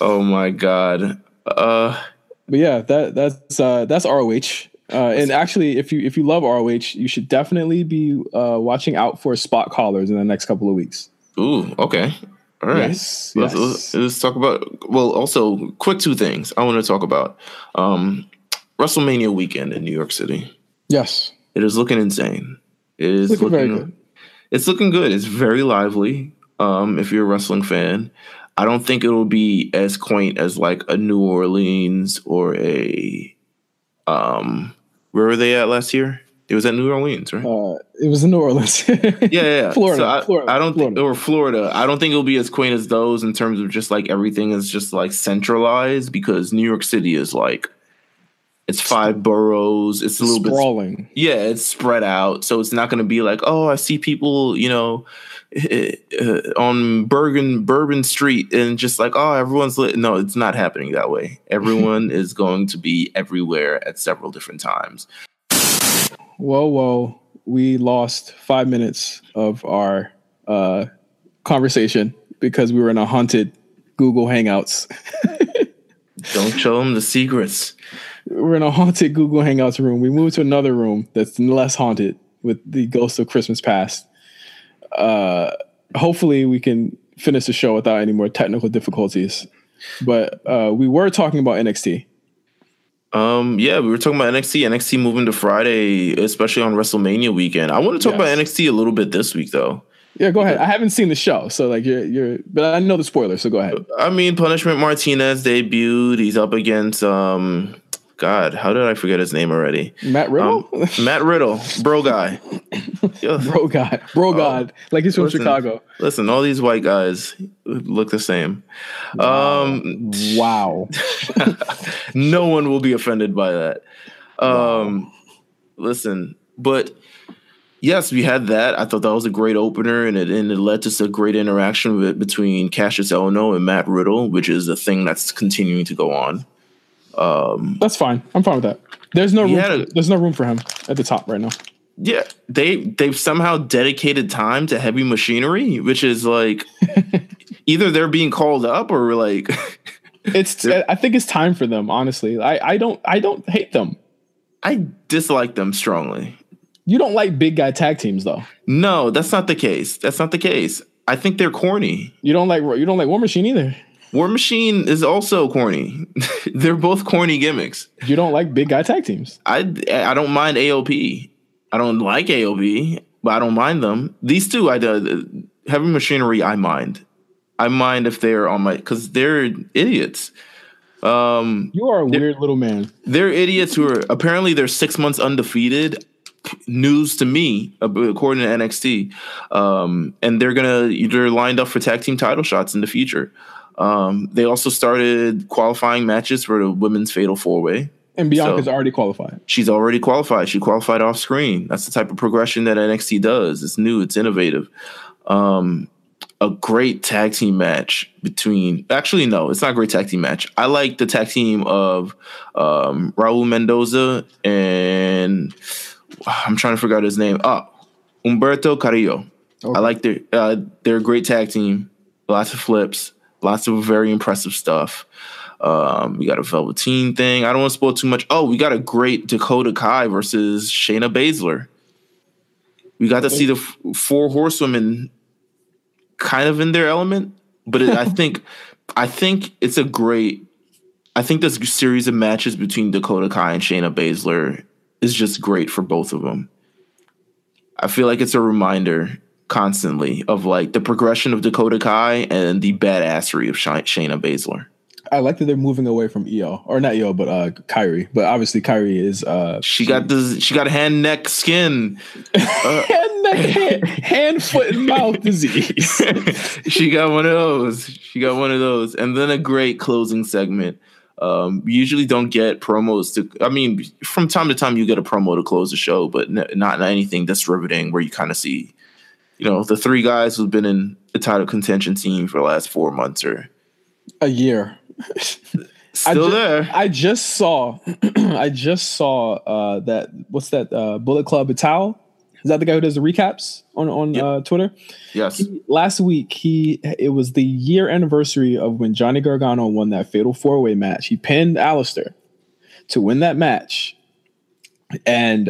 Oh my God. But yeah, that's ROH. And actually, if you love ROH, you should definitely be watching out for spot callers in the next couple of weeks. Ooh, okay. All right. Yes, let's talk about. Well, also, quick 2 things I want to talk about. WrestleMania weekend in New York City. Yes. It is looking insane. It is looking very good. It's looking good. It's very lively. If you're a wrestling fan, I don't think it will be as quaint as like a New Orleans or a where were they at last year? It was at New Orleans, right? It was in New Orleans. Yeah. Florida. So Florida. I don't think it'll be as quaint as those in terms of just like everything is just like centralized, because New York City is like it's 5 boroughs. It's a little bit sprawling. Yeah, it's spread out. So it's not going to be like, oh, I see people, on Bourbon Street and just like, oh, everyone's lit. No, it's not happening that way. Everyone is going to be everywhere at several different times. Whoa. We lost 5 minutes of our conversation because we were in a haunted Google Hangouts. Don't show them the secrets. We're in a haunted Google Hangouts room. We moved to another room that's less haunted with the ghost of Christmas past. Hopefully we can finish the show without any more technical difficulties. But we were talking about NXT. Yeah, we were talking about NXT moving to Friday, especially on WrestleMania weekend. I want to talk about NXT a little bit this week, though. Yeah, go ahead. I haven't seen the show, so like you're, but I know the spoiler, so go ahead. I mean, Punishment Martinez debuted. He's up against God, how did I forget his name already? Matt Riddle? Matt Riddle, bro guy. Bro god. Like he's from Chicago. Listen, all these white guys look the same. Wow. No one will be offended by that. Listen, but yes, we had that. I thought that was a great opener, and it led to a great interaction between Cassius Ohno and Matt Riddle, which is a thing that's continuing to go on. That's fine. I'm fine with that. There's no room for him at the top right now. Yeah, they've somehow dedicated time to heavy machinery, which is like either they're being called up or like I think it's time for them. Honestly, I don't hate them. I dislike them strongly. You don't like big guy tag teams though. No, that's not the case. I think they're corny. You don't like War Machine either. War Machine is also corny. They're both corny gimmicks. You don't like big guy tag teams. I don't mind AOP. I don't like AOP, but I don't mind them. These two, Heavy Machinery, I mind. I mind if they're on my... Because they're idiots. You are a weird little man. They're idiots who are... Apparently, they're 6 months undefeated. News to me, according to NXT. And they're going to... They're lined up for tag team title shots in the future. They also started qualifying matches for the women's fatal four-way. And Bianca's already qualified. She's already qualified. She qualified off screen. That's the type of progression that NXT does. It's new. It's innovative. A great tag team match between... Actually, no. It's not a great tag team match. I like the tag team of Raul Mendoza and... I'm trying to figure out his name. Humberto Carrillo. Okay. I like they're a great tag team. Lots of flips. Lots of very impressive stuff. We got a Velveteen thing. I don't want to spoil too much. Oh, we got a great Dakota Kai versus Shayna Baszler. We got to see the four horsewomen kind of in their element, but I think it's a great... I think this series of matches between Dakota Kai and Shayna Baszler is just great for both of them. I feel like it's a reminder constantly of like the progression of Dakota Kai and the badassery of Shayna Baszler. I like that they're moving away from EO, or not EO, but Kairi. But obviously, Kairi is she got hand, neck, skin, hand, foot, and mouth disease. She got one of those, and then a great closing segment. We usually don't get promos from time to time you get a promo to close the show, but not anything that's riveting where you kind of see, you know, the three guys who've been in the title contention team for the last 4 months or a year. Still there. I just saw that. What's that? Bullet Club Itau. Is that the guy who does the recaps on yep. Twitter? Yes. Last week, it was the year anniversary of when Johnny Gargano won that fatal four-way match. He pinned Alistair to win that match. And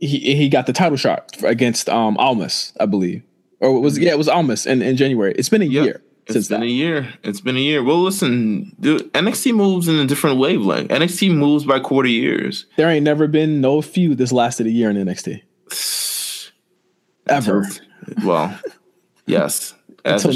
he got the title shot against Almas, I believe. It was Almas in January. It's been a year. It's been a year. Well, listen, dude, NXT moves in a different wavelength. NXT moves by quarter years. There ain't never been no feud that's lasted a year in NXT. Ever. Well, yes. Until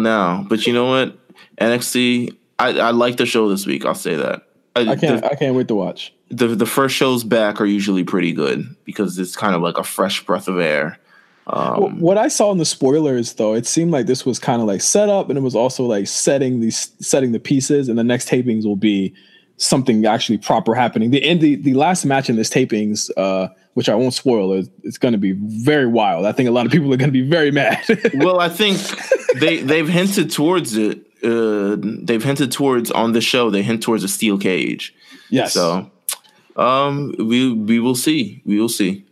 now. But you know what? NXT, I like the show this week. I'll say that. I can't wait to watch. The first shows back are usually pretty good because it's kind of like a fresh breath of air. What I saw in the spoilers, though, it seemed like this was kind of like set up, and it was also like setting the pieces, and the next tapings will be something actually proper happening. The last match in this tapings, which I won't spoil, it's going to be very wild. I think a lot of people are going to be very mad. Well, I think they've hinted towards it. They've hinted towards on the show. They hint towards a steel cage. Yes. So we will see. We will see.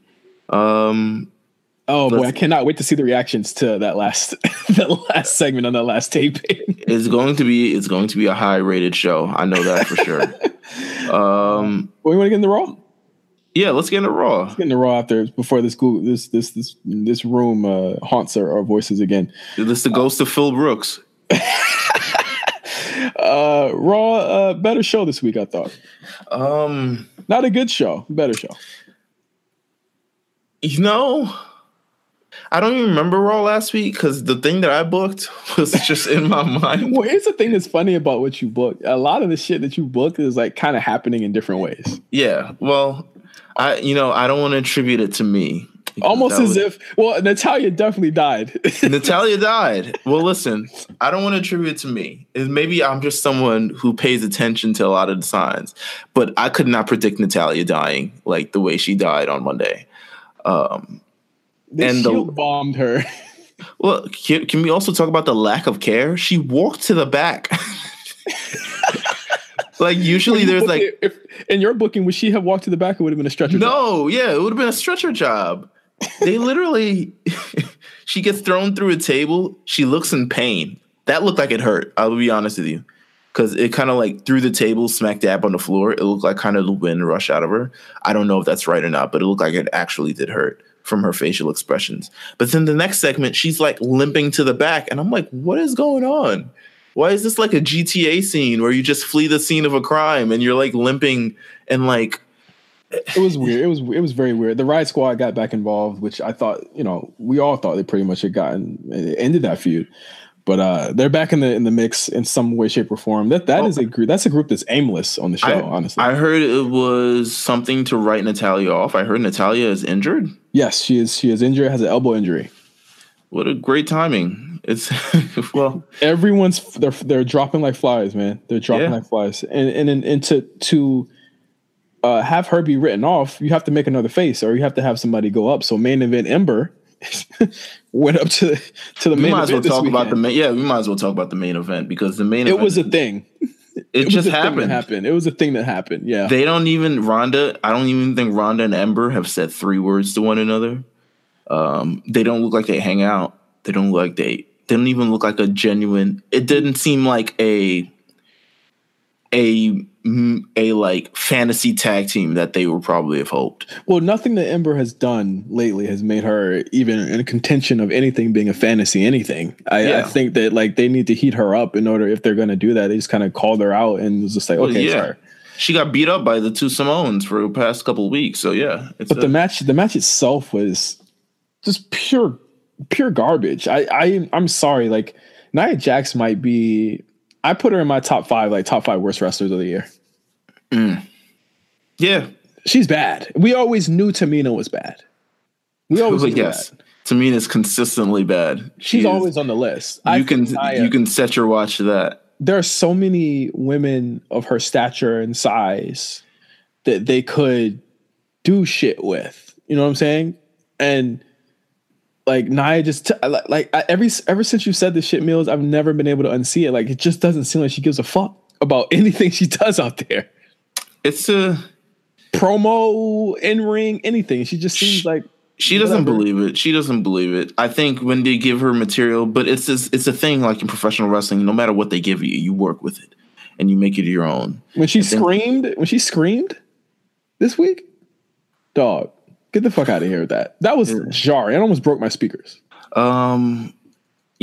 Oh boy, I cannot wait to see the reactions to that last that last segment on that last taping. It's going to be a high rated show. I know that for sure. We want to get into Raw? Yeah, let's get into Raw. Let's get into Raw before this room haunts our voices again. This is the ghost of Phil Brooks. Raw, better show this week, I thought. Not a good show, better show. You know, I don't even remember Raw last week because the thing that I booked was just in my mind. Well, here's the thing that's funny about what you booked. A lot of the shit that you booked is like kind of happening in different ways. Yeah. Well, I don't want to attribute it to me. Almost as if, well, Natalya definitely died. Natalya died. Well, listen, I don't want to attribute it to me. Maybe I'm just someone who pays attention to a lot of the signs, but I could not predict Natalya dying like the way she died on Monday. And Shield bombed her. Well, can we also talk about the lack of care? She walked to the back. Like, usually there's like... If, in your booking, would she have walked to the back? It would have been a stretcher job. No, yeah, it would have been a stretcher job. They literally... She gets thrown through a table. She looks in pain. That looked like it hurt. I'll be honest with you. Because it kind of like threw the table, smack dab on the floor. It looked like kind of the wind rushed out of her. I don't know if that's right or not, but it looked like it actually did hurt from her facial expressions. But then the next segment, she's like limping to the back. And I'm like, what is going on? Why is this like a GTA scene where you just flee the scene of a crime and you're like limping and like... It was weird. It was very weird. The Riot Squad got back involved, which I thought, we all thought they pretty much had ended that feud. But they're back in the mix in some way, shape, or form. That is a group. That's a group that's aimless on the show. Honestly, I heard it was something to write Natalya off. I heard Natalya is injured. Yes, she is injured. Has an elbow injury. What a great timing! It's well, everyone's they're dropping like flies, man. They're dropping like flies, and to have her be written off, you have to make another face, or you have to have somebody go up. So main event Ember went up to the main event. We might as well talk about the main event because the main event was a thing. It just happened. It was a thing that happened. Yeah, they don't even Ronda. I don't even think Ronda and Ember have said three words to one another. They don't look like they hang out. They don't look like they don't even look like a genuine. It didn't seem like a like fantasy tag team that they were probably have hoped. Well, nothing that Ember has done lately has made her even in contention of anything being a fantasy anything. I think that like they need to heat her up in order if they're going to do that. They just kind of called her out and was just like, sorry. She got beat up by the two Samoans for the past couple of weeks. So yeah, but the match itself was just pure garbage. I'm sorry. Like Nia Jax might be. I put her in my top five worst wrestlers of the year. Mm. Yeah, she's bad. We always knew Tamina was bad. We always knew bad. Tamina's consistently bad. She's always on the list. You can set your watch to that. There are so many women of her stature and size that they could do shit with. You know what I'm saying? And like Nia just ever since you said this shit, Mills, I've never been able to unsee it. Like it just doesn't seem like she gives a fuck about anything she does out there. It's a promo, in-ring, anything. She just seems like she doesn't believe it. She doesn't believe it. I think when they give her material, but it's a thing like in professional wrestling. No matter what they give you, you work with it and you make it your own. When she screamed this week, dog, get the fuck out of here with that. That was jarring. It almost broke my speakers. That's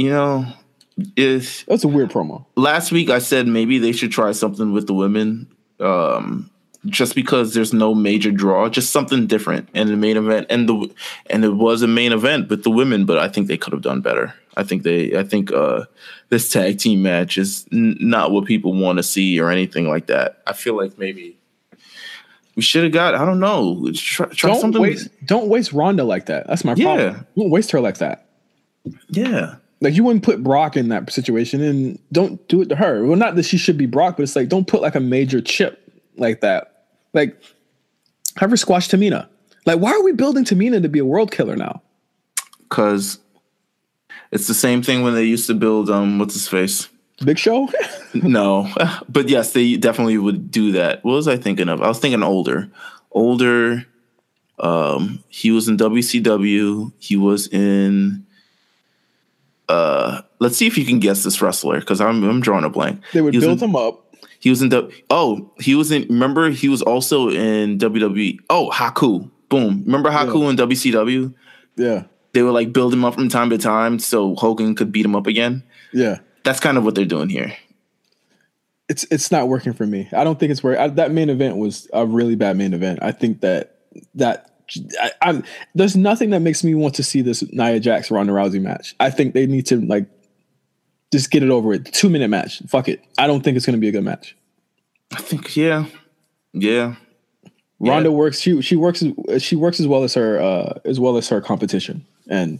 a weird promo. Last week I said maybe they should try something with the women. Just because there's no major draw, just something different in the main event, and it was a main event with the women, but I think they could have done better. I think this tag team match is not what people want to see or anything like that. I feel like maybe we should have got. I don't know. Try something. Don't waste Ronda like that. That's my problem. Don't waste her like that. Yeah. Like you wouldn't put Brock in that situation, and don't do it to her. Well, not that she should be Brock, but it's like don't put like a major chip like that. Like, have her squash Tamina. Like, why are we building Tamina to be a world killer now? Because it's the same thing when they used to build, what's his face? Big Show? No. But yes, they definitely would do that. What was I thinking of? I was thinking older. He was in WCW. He was in... let's see if you can guess this wrestler, because I'm drawing a blank. They would build him up. He was in remember he was also in WWE. Oh, Haku. Boom. Remember Haku in WCW? Yeah. They would like build him up from time to time so Hogan could beat him up again. Yeah. That's kind of what they're doing here. It's not working for me. I don't think it's working. That main event was a really bad main event. I think that there's nothing that makes me want to see this Nia Jax Ronda Rousey match. I think they need to like just get it over with. 2-minute match. Fuck it. I don't think it's going to be a good match. I think yeah. Ronda works. She works as well as her competition, and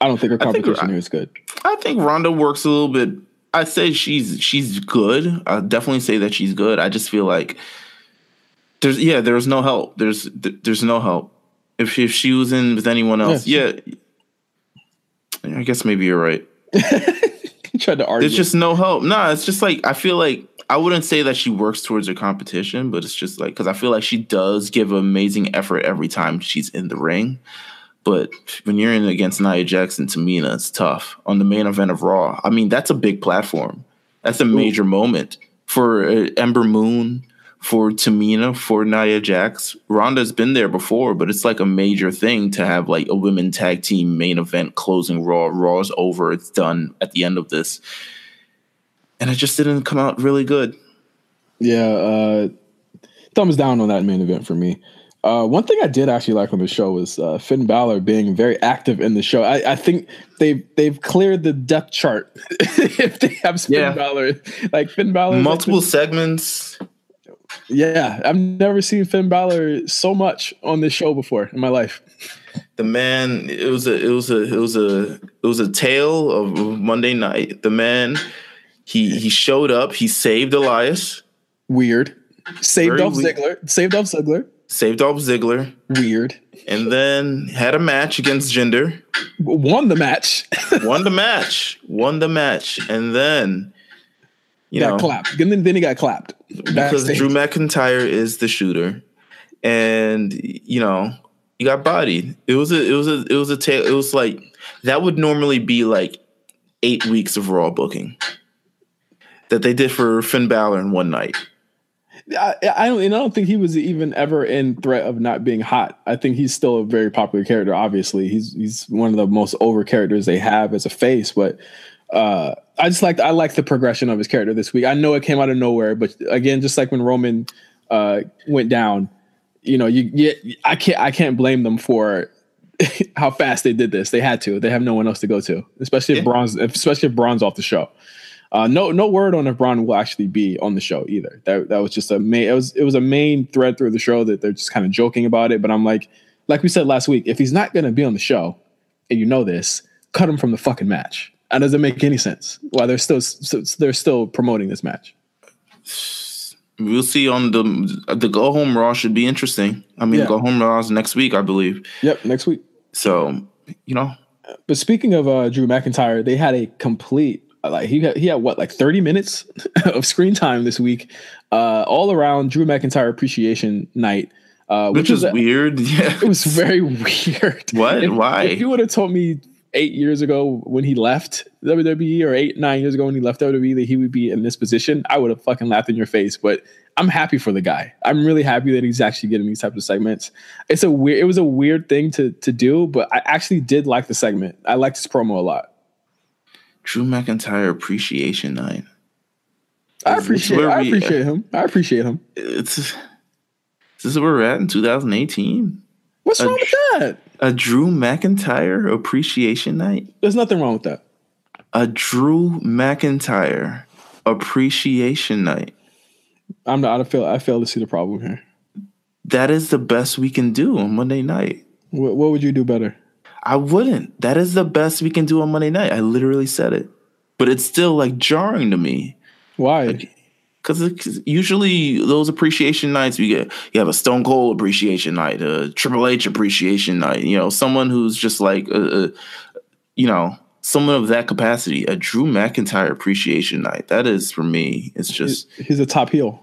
I don't think her competition here is good. I think Ronda works a little bit. I'd say she's good. I definitely say that she's good. I just feel like there's no help. There's no help. If she was in with anyone else, I guess maybe you're right. You tried to argue. There's just no help. Nah, it's just like I feel like I wouldn't say that she works towards her competition, but it's just like because I feel like she does give amazing effort every time she's in the ring. But when you're in against Nia Jax and Tamina, it's tough. On the main event of Raw, I mean, that's a big platform. That's a major moment for Ember Moon, for Tamina, for Nia Jax. Ronda's been there before, but it's like a major thing to have like a women tag team main event closing Raw. Raw's over. It's done at the end of this. And it just didn't come out really good. Yeah, thumbs down on that main event for me. One thing I did actually like on the show was Finn Balor being very active in the show. I think they've cleared the depth chart if they have Finn Balor. Like Finn Balor, multiple segments. Yeah, I've never seen Finn Balor so much on this show before in my life. The man, it was a tale of Monday night. The man. He showed up. He saved Elias. Weird. Saved Dolph Ziggler. Weird. And then had a match against Jinder. Won the match. And then, clapped. Then he got clapped. Because Drew McIntyre is the shooter. And, he got bodied. It was a tale. It was like, that would normally be like 8 weeks of Raw booking that they did for Finn Balor in one night. I don't think he was even ever in threat of not being hot. I think he's still a very popular character. Obviously, he's one of the most over characters they have as a face. But I like the progression of his character this week. I know it came out of nowhere, but again, just like when Roman went down, I can't blame them for how fast they did this. They had to. They have no one else to go to, especially if Braun's off the show. No word on if Braun will actually be on the show either. That was just a main. It was a main thread through the show that they're just kind of joking about it. But I'm like we said last week, if he's not going to be on the show, and you know this, cut him from the fucking match. That doesn't make any sense. Why they're still promoting this match? We'll see on the Go Home Raw should be interesting. I mean, Go Home Raw is next week, I believe. Yep, next week. So But speaking of Drew McIntyre, they had a complete. Like he had what, like 30 minutes of screen time this week, all around Drew McIntyre Appreciation Night, which is weird. Yeah, it was very weird. What? Why? If you would have told me 8 years ago when he left WWE, or 9 years ago when he left WWE, that he would be in this position, I would have fucking laughed in your face. But I'm happy for the guy. I'm really happy that he's actually getting these types of segments. It was a weird thing to do, but I actually did like the segment. I liked his promo a lot. Drew McIntyre Appreciation Night. I appreciate him. This is where we're at in 2018. What's wrong with that? A Drew McIntyre Appreciation Night? There's nothing wrong with that. A Drew McIntyre Appreciation Night. I fail to see the problem here. That is the best we can do on Monday night. What would you do better? I wouldn't. That is the best we can do on Monday night. I literally said it. But it's still like jarring to me. Why? Because usually those appreciation nights you have a Stone Cold Appreciation Night, a Triple H Appreciation Night, someone who's just like, someone of that capacity. A Drew McIntyre Appreciation Night. That is, for me, it's just. He's a top heel.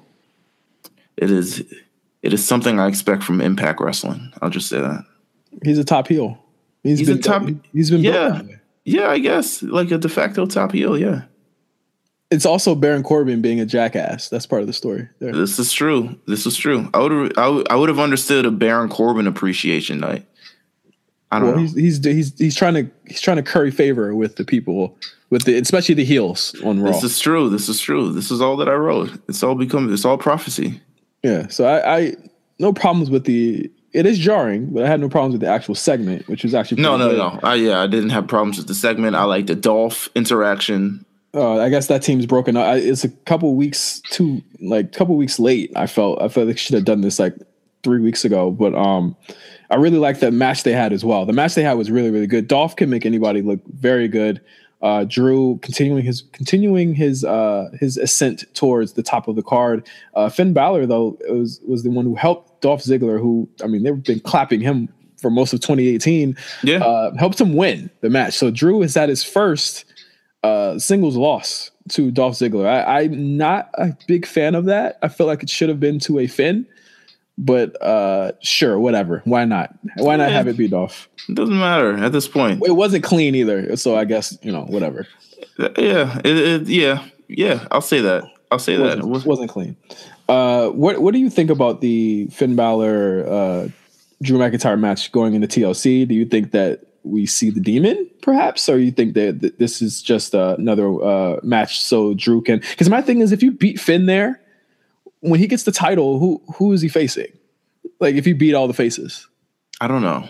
It is something I expect from Impact Wrestling. I'll just say that. He's a top heel. He's been built. Yeah, I guess. Like a de facto top heel, yeah. It's also Baron Corbin being a jackass. That's part of the story there. This is true. I would have understood a Baron Corbin Appreciation Night. I don't know. He's trying to curry favor with the people, especially the heels on Raw. This is true. This is all that I wrote. It's all prophecy. Yeah. So I no problems with the It is jarring, but I had no problems with the actual segment, which was actually no. I didn't have problems with the segment. I like the Dolph interaction. I guess that team's broken up. It's a couple weeks late. I felt like they should have done this like 3 weeks ago. But I really liked that match they had as well. The match they had was really, really good. Dolph can make anybody look very good. Drew continuing his ascent towards the top of the card. Finn Balor though was the one who helped Dolph Ziggler, who I mean they've been clapping him for most of 2018. Yeah, helped him win the match. So Drew has had his first singles loss to Dolph Ziggler. I'm not a big fan of that. I feel like it should have been to a Finn, but sure, whatever. Why not have it be Dolph? It doesn't matter at this point. It wasn't clean either, so I guess whatever. Yeah, yeah. I'll say that. It wasn't clean. What do you think about the Finn Balor Drew McIntyre match going into TLC? Do you think that we see the demon, perhaps, or you think that this is just another match so Drew can? Because my thing is, if you beat Finn there, when he gets the title, who is he facing? Like, if you beat all the faces, I don't know.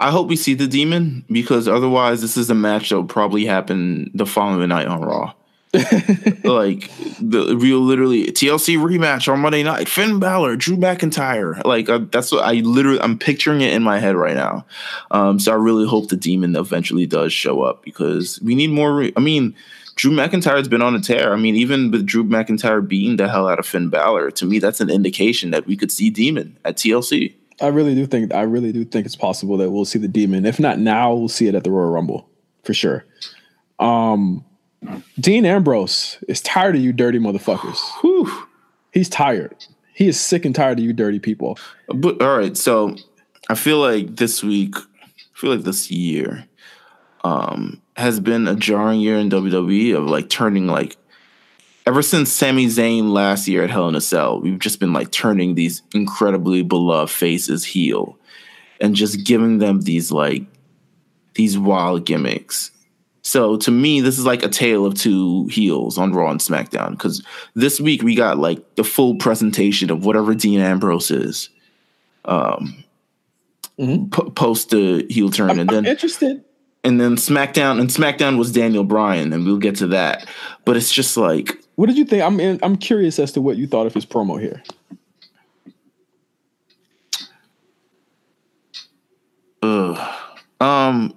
I hope we see the demon, because otherwise, this is a match that will probably happen the following night on Raw. Like the real, literally TLC rematch on Monday night. Finn Balor, Drew McIntyre. Like that's what I'm picturing it in my head right now. So I really hope the demon eventually does show up, because we need more. Drew McIntyre's been on a tear. I mean, even with Drew McIntyre beating the hell out of Finn Balor, to me that's an indication that we could see demon at TLC. I really do think it's possible that we'll see the demon. If not now, we'll see it at the Royal Rumble for sure. Dean Ambrose is tired of you dirty motherfuckers. Whew. He's tired. He is sick and tired of you dirty people. But all right, so I feel like this year has been a jarring year in WWE of like turning, like ever since Sami Zayn last year at Hell in a Cell, we've just been like turning these incredibly beloved faces heel and just giving them these wild gimmicks. So, to me, this is like a tale of two heels on Raw and SmackDown, because this week we got, like, the full presentation of whatever Dean Ambrose is post the heel turn. I'm interested. And then SmackDown was Daniel Bryan, and we'll get to that. But it's just like... What did you think? I'm curious as to what you thought of his promo here.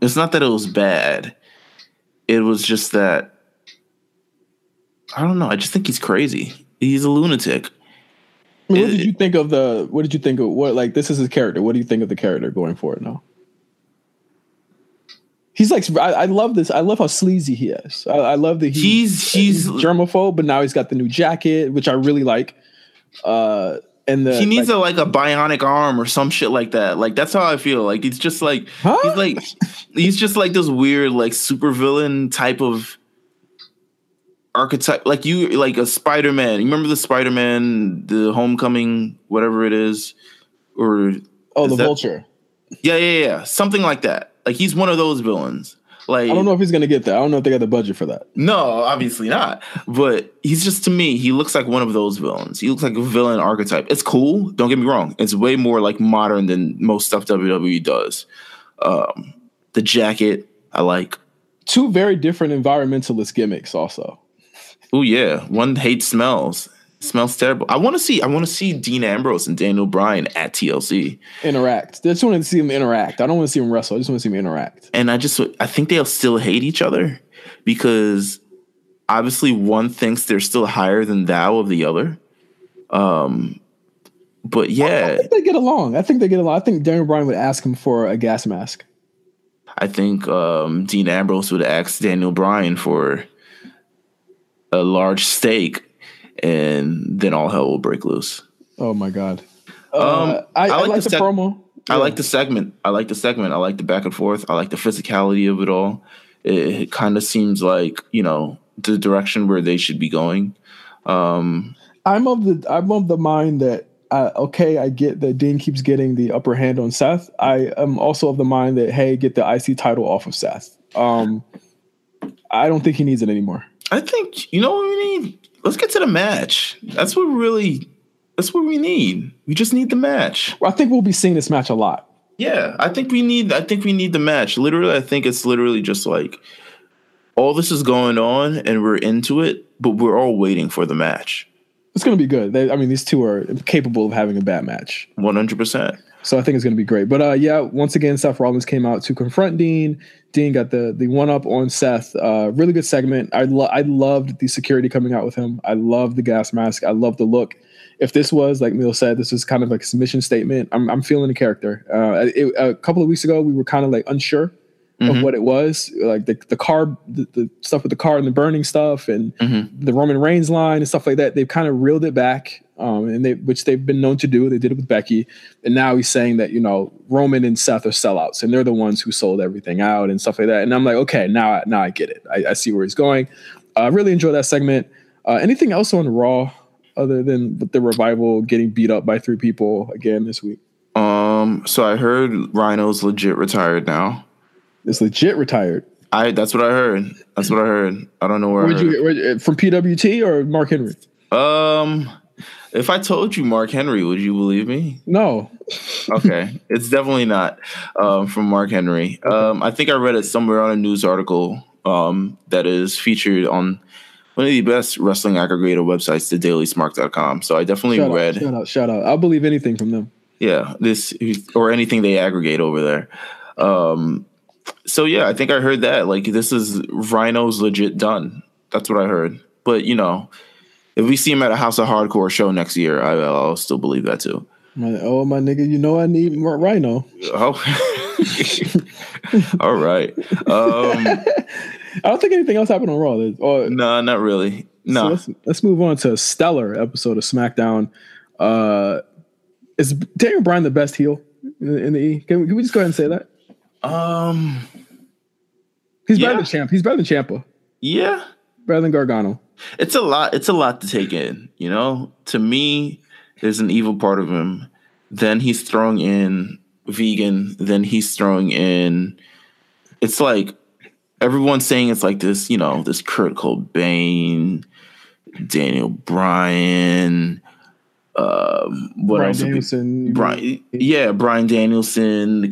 It's not that it was bad. It was just that, I don't know. I just think he's crazy. He's a lunatic. I mean, this is his character. What do you think of the character going forward now? He's like, I love this. I love how sleazy he is. I love that he's germaphobe, but now he's got the new jacket, which I really like. He needs a bionic arm or some shit like that. Like that's how I feel. Like it's just like he's just like this weird like supervillain type of archetype. Like you like a Spider-Man. You remember the Spider-Man, the Homecoming, whatever it is, Vulture. Yeah, something like that. Like he's one of those villains. Like, I don't know if he's gonna get that. I don't know if they got the budget for that. No, obviously not. But he's just, to me, he looks like one of those villains. He looks like a villain archetype. It's cool. Don't get me wrong. It's way more like modern than most stuff WWE does. The jacket, I like. Two very different environmentalist gimmicks, also. Oh yeah, one hates smells. Smells terrible. I want to see Dean Ambrose and Daniel Bryan at TLC interact. I just want to see them interact. I don't want to see them wrestle. I just want to see them interact. And I think they'll still hate each other, because obviously one thinks they're still higher than thou of the other. But yeah, I think they get along. I think Daniel Bryan would ask him for a gas mask. I think Dean Ambrose would ask Daniel Bryan for a large steak. And then all hell will break loose. Oh my god! I like the promo. Yeah. I like the segment. I like the back and forth. I like the physicality of it all. It kind of seems like the direction where they should be going. I'm of the mind that I get that Dean keeps getting the upper hand on Seth. I am also of the mind that get the IC title off of Seth. I don't think he needs it anymore. I think you know what we need. Let's get to the match. That's what really That's what we need. We just need the match. Well, I think we'll be seeing this match a lot. Yeah, I think we need the match. Literally, I think it's literally just like all this is going on and we're into it, but we're all waiting for the match. It's going to be good. I mean, these two are capable of having a bad match. 100%. So I think it's going to be great. But yeah, once again, Seth Rollins came out to confront Dean. Dean got the one up on Seth. Really good segment. I loved the security coming out with him. I loved the gas mask. I loved the look. If this was, like Neil said, this was kind of like a submission statement. I'm feeling the character. A couple of weeks ago, we were kind of like unsure of what it was, like the car, the stuff with the car and the burning stuff, and the Roman Reigns line and stuff like that. They've kind of reeled it back, which they've been known to do. They did it with Becky, and now he's saying that, you know, Roman and Seth are sellouts, and they're the ones who sold everything out and stuff like that. And I'm like, okay, now I get it. I see where he's going. I really enjoyed that segment. Anything else on Raw other than the Revival getting beat up by three people again this week? So I heard Rhino's legit retired now. It's legit retired. That's what I heard. I don't know where from PWT or Mark Henry. If I told you Mark Henry, would you believe me? No. Okay, it's definitely not from Mark Henry. I think I read it somewhere on a news article that is featured on one of the best wrestling aggregator websites, the DailySmark.com. So I definitely read. Shout out! I'll believe anything from them. Yeah, this or anything they aggregate over there. So, yeah, I think I heard that. Like, this is Rhino's legit done. That's what I heard. But, you know, if we see him at a House of Hardcore show next year, I'll still believe that, too. My nigga, you know I need more Rhino. Oh. All right. I don't think anything else happened on Raw. No, not really. No. So let's move on to a stellar episode of SmackDown. Is Daniel Bryan the best heel in the E? Can we just go ahead and say that? He's better than Ciampa. He's better than Ciampa. Yeah. Better than Gargano. It's a lot to take in, you know? To me, there's an evil part of him. Then he's throwing in vegan. Then he's throwing in... It's like everyone's saying it's like this, you know, this Kurt Cobain, Daniel Bryan... Bryan Danielson,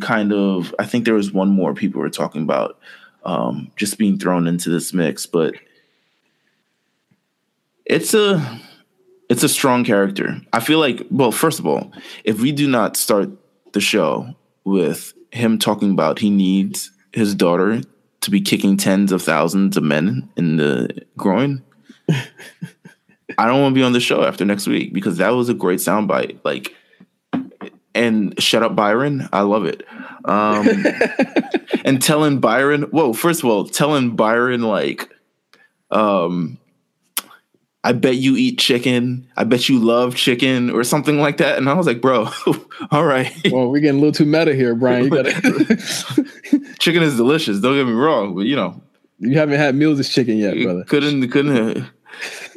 kind of. I think there was one more people were talking about just being thrown into this mix, but it's a strong character. I feel like, well, first of all, if we do not start the show with him talking about he needs his daughter to be kicking tens of thousands of men in the groin, I don't want to be on the show after next week, because that was a great soundbite. Like, and shut up, Byron. I love it. And telling Byron, like, I bet you eat chicken. I bet you love chicken, or something like that. And I was like, bro, all right. Well, we're getting a little too meta here, Brian. You gotta chicken is delicious. Don't get me wrong, but you know, you haven't had meals with chicken yet, brother.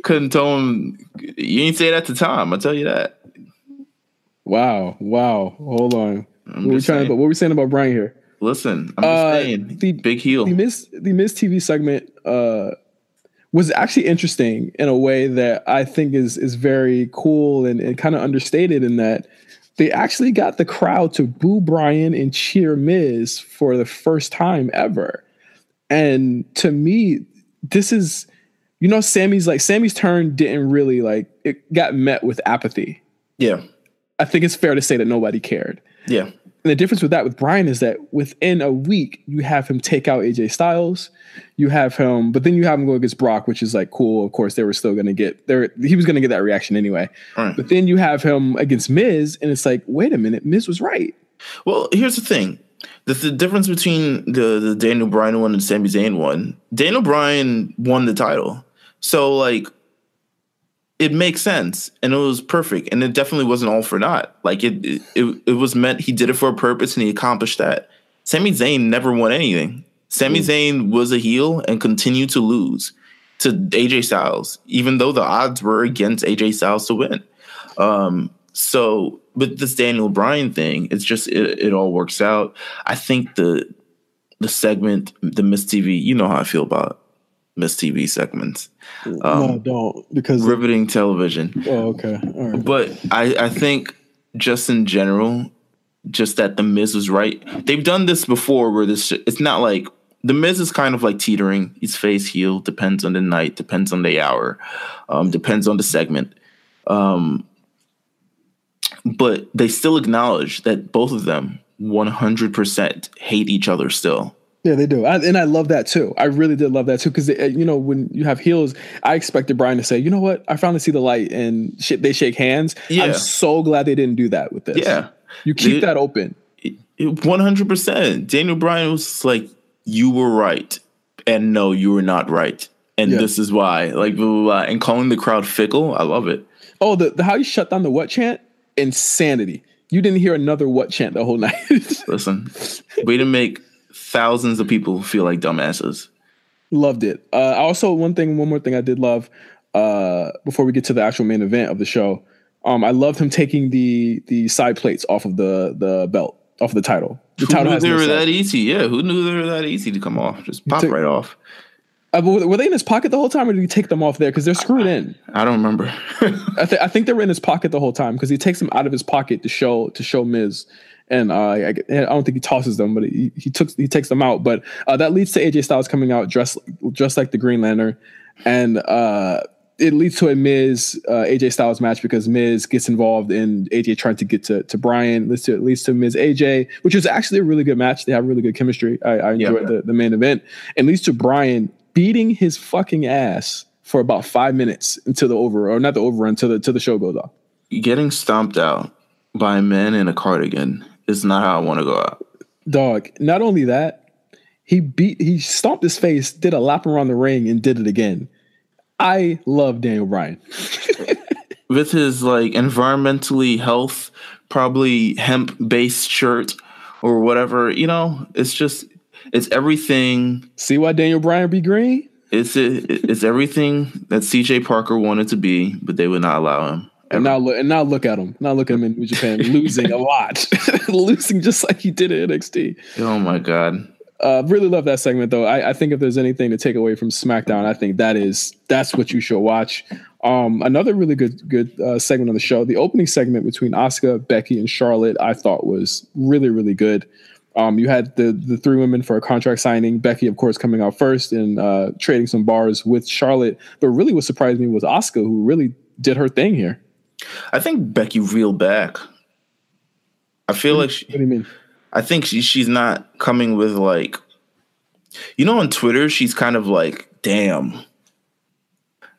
Couldn't tell him. You ain't say that to Tom. I'll tell you that. Wow. Hold on. What are we saying about Brian here? Listen, I'm just saying. The big heel. The Miz TV segment was actually interesting in a way that I think is very cool and kind of understated, in that they actually got the crowd to boo Brian and cheer Miz for the first time ever. And to me, this is... You know, Sammy's turn didn't really, like, it got met with apathy. Yeah. I think it's fair to say that nobody cared. Yeah. And the difference with that with Brian is that within a week, you have him take out AJ Styles. You have him, but then you have him go against Brock, which is like, cool. Of course, they were still going to get there. He was going to get that reaction anyway. Right. But then you have him against Miz, and it's like, wait a minute, Miz was right. Well, here's the thing. The difference between the Daniel Bryan one and Sami Zayn one, Daniel Bryan won the title. So, like, it makes sense, and it was perfect, and it definitely wasn't all for naught. Like, it was meant, he did it for a purpose, and he accomplished that. Sami Zayn never won anything. Sami Zayn was a heel and continued to lose to AJ Styles, even though the odds were against AJ Styles to win. So, with this Daniel Bryan thing, it's just, it all works out. I think the segment, the Miz TV, you know how I feel about it. Miss TV segments. No, don't, because riveting television. Oh, okay. All right. But I think just in general, just that The Miz was right. They've done this before where this it's not like The Miz is kind of like teetering. He's face heel, depends on the night, depends on the hour, depends on the segment. But they still acknowledge that both of them 100% hate each other still. Yeah, they do. And I love that, too. I really did love that, too, because, you know, when you have heels, I expected Brian to say, you know what? I finally see the light, and they shake hands. Yeah. I'm so glad they didn't do that with this. Yeah. You keep that open. 100%. Daniel Bryan was like, you were right. And no, you were not right. And this is why. Like, blah, blah, blah. And calling the crowd fickle, I love it. Oh, the how you shut down the what chant? Insanity. You didn't hear another what chant the whole night. Listen, way to make thousands of people feel like dumbasses. Loved it. Also, one more thing I did love before we get to the actual main event of the show. I loved him taking the side plates off of the belt, off of the title. The title knew they were that easy? Yeah, who knew they were that easy to come off? Just pop right off. Were they in his pocket the whole time, or did he take them off there? Because they're screwed in. I don't remember. I think they were in his pocket the whole time because he takes them out of his pocket to show Miz, and I don't think he tosses them, but he takes them out. But that leads to AJ Styles coming out dressed like the Green Lantern, and it leads to a Miz AJ Styles match because Miz gets involved in AJ trying to get to Brian. Leads to Miz AJ, which is actually a really good match. They have really good chemistry. I enjoyed the main event, and leads to Brian beating his fucking ass for about 5 minutes until the show goes off. Getting stomped out by a man in a cardigan is not how I want to go out. Dog, not only that, he stomped his face, did a lap around the ring, and did it again. I love Daniel Bryan. With his like environmentally health, probably hemp-based shirt or whatever, you know, it's just... It's everything. See why Daniel Bryan be green? It's everything that CJ Parker wanted to be, but they would not allow him. And now look at him. Now look at him in New Japan losing a lot. Losing just like he did at NXT. Oh, my God. Really love that segment, though. I think if there's anything to take away from SmackDown, I think that's what you should watch. Another really good segment of the show, the opening segment between Asuka, Becky, and Charlotte, I thought was really, really good. You had the three women for a contract signing. Becky, of course, coming out first and trading some bars with Charlotte. But really what surprised me was Asuka, who really did her thing here. I think Becky reeled back. I feel like she... What do you mean? I think she's not coming with like... You know, on Twitter, she's kind of like, damn.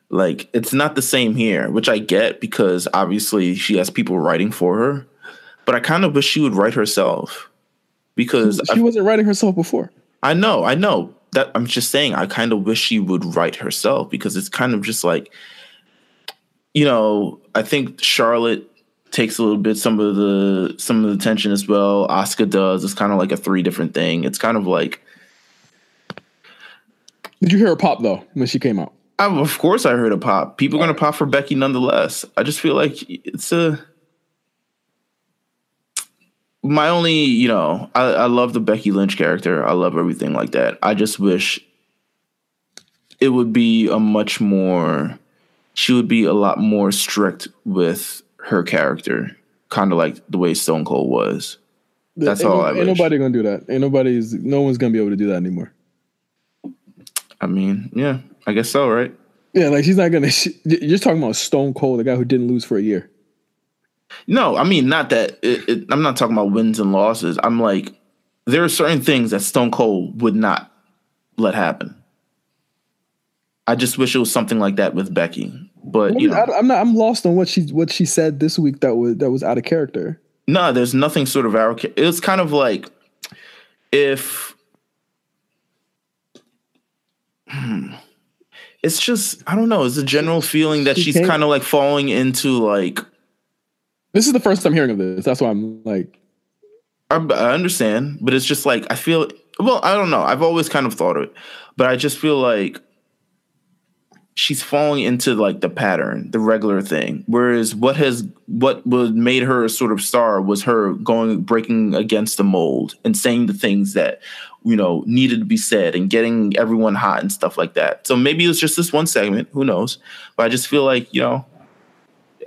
Like, it's not the same here, which I get because obviously she has people writing for her. But I kind of wish she would write herself. Because she wasn't writing herself before. I know. That I'm just saying, I kind of wish she would write herself because it's kind of just like, you know, I think Charlotte takes a little bit some of the tension as well. Asuka does. It's kind of like a three different thing. It's kind of like. Did you hear her pop though when she came out? Of course, I heard a pop. People are gonna pop for Becky nonetheless. I just feel like it's a. My only, you know, I love the Becky Lynch character. I love everything like that. I just wish it would be she would be a lot more strict with her character, kind of like the way Stone Cold was. That's all I wish. Ain't nobody going to do that. No one's going to be able to do that anymore. I mean, yeah, I guess so, right? Yeah, like she's not going to, you're talking about Stone Cold, the guy who didn't lose for a year. No, I mean, not that. I'm not talking about wins and losses. I'm like, there are certain things that Stone Cold would not let happen. I just wish it was something like that with Becky. But well, you know, I'm lost on what she said this week that was out of character. No, there's nothing sort of out of character. It was kind of like if it's just, I don't know. It's a general feeling that she's kind of like falling into like. This is the first time hearing of this. That's why I'm like... I understand, but it's just like, I feel... Well, I don't know. I've always kind of thought of it, but I just feel like she's falling into like the pattern, the regular thing, whereas what made her a sort of star was her breaking against the mold and saying the things that you know, needed to be said and getting everyone hot and stuff like that. So maybe it was just this one segment, who knows? But I just feel like, you know,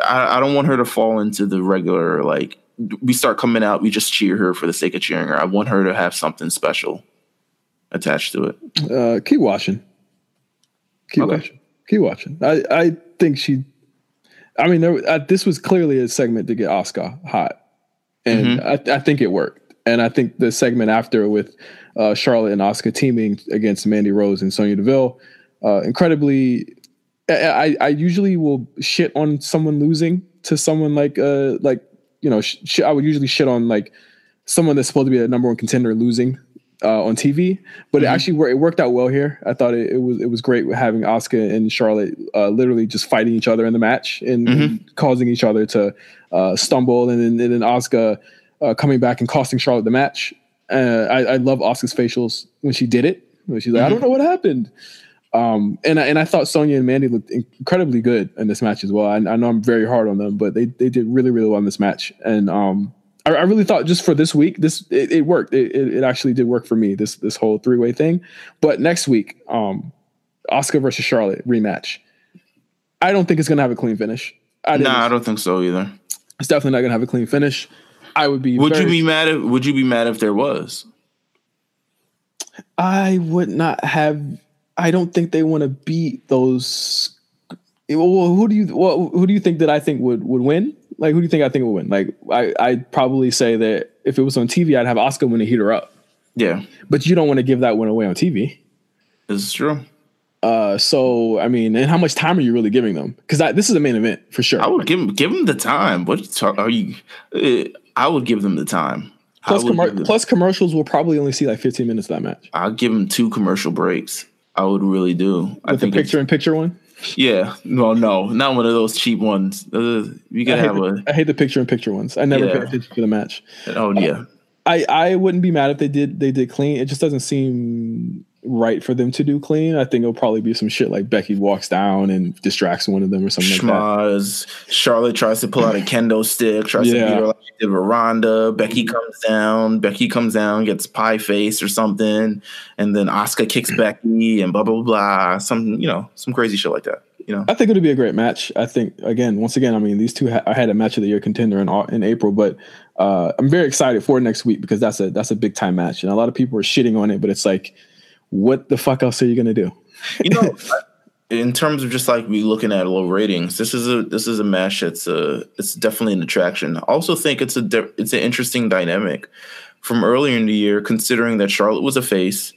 I don't want her to fall into the regular, like, we start coming out, we just cheer her for the sake of cheering her. I want her to have something special attached to it. Keep watching. Keep watching. I think she, I mean, this was clearly a segment to get Asuka hot. And mm-hmm. I think it worked. And I think the segment after with Charlotte and Asuka teaming against Mandy Rose and Sonya Deville, incredibly, I usually will shit on someone losing to someone like, you know, I would usually shit on like someone that's supposed to be a number one contender losing on TV, but mm-hmm. it worked out well here. I thought it was great having Asuka and Charlotte literally just fighting each other in the match and mm-hmm. causing each other to stumble, and then Asuka coming back and costing Charlotte the match. I love Asuka's facials when she did it. When she's like, mm-hmm. I don't know what happened. And I thought Sonya and Mandy looked incredibly good in this match as well. I know I'm very hard on them, but they did really, really well in this match. And I really thought just for this week, it worked. It actually did work for me, this whole three-way thing. But next week, Asuka versus Charlotte rematch. I don't think it's going to have a clean finish. I don't think so either. It's definitely not going to have a clean finish. I would be. Would you be mad if there was? I would not have. I don't think they want to beat those. Well, who do you think that I think would win? Like, who do you think I think would win? Like, I'd probably say that if it was on TV, I'd have Asuka win and heat her up. Yeah. But you don't want to give that win away on TV. This is true. So, I mean, and how much time are you really giving them? Because this is a main event for sure. I would give them the time. What are you? I would give them the time. Plus commercials will probably only see like 15 minutes of that match. I'll give them 2 commercial breaks. I would really do. With I think the picture-in-picture one? Yeah, no, not one of those cheap ones. You gotta have I hate the picture-in-picture ones. I never paid attention to the match. Oh yeah, I wouldn't be mad if they did clean. It just doesn't seem right for them to do clean. I think it'll probably be some shit like Becky walks down and distracts one of them or something like that. Charlotte tries to pull out a kendo stick. Tries to beat her like she did with Ronda. Becky comes down, gets pie face or something, and then Asuka kicks Becky and blah blah blah. Some crazy shit like that. You know, I think it'll be a great match. I think once again, I mean, these two I had a match of the year contender in April, but I'm very excited for next week because that's a big time match, and a lot of people are shitting on it, but it's like, what the fuck else are you gonna do? You know, in terms of just like me looking at low ratings, this is a match that's definitely an attraction. I also think it's an interesting dynamic from earlier in the year, considering that Charlotte was a face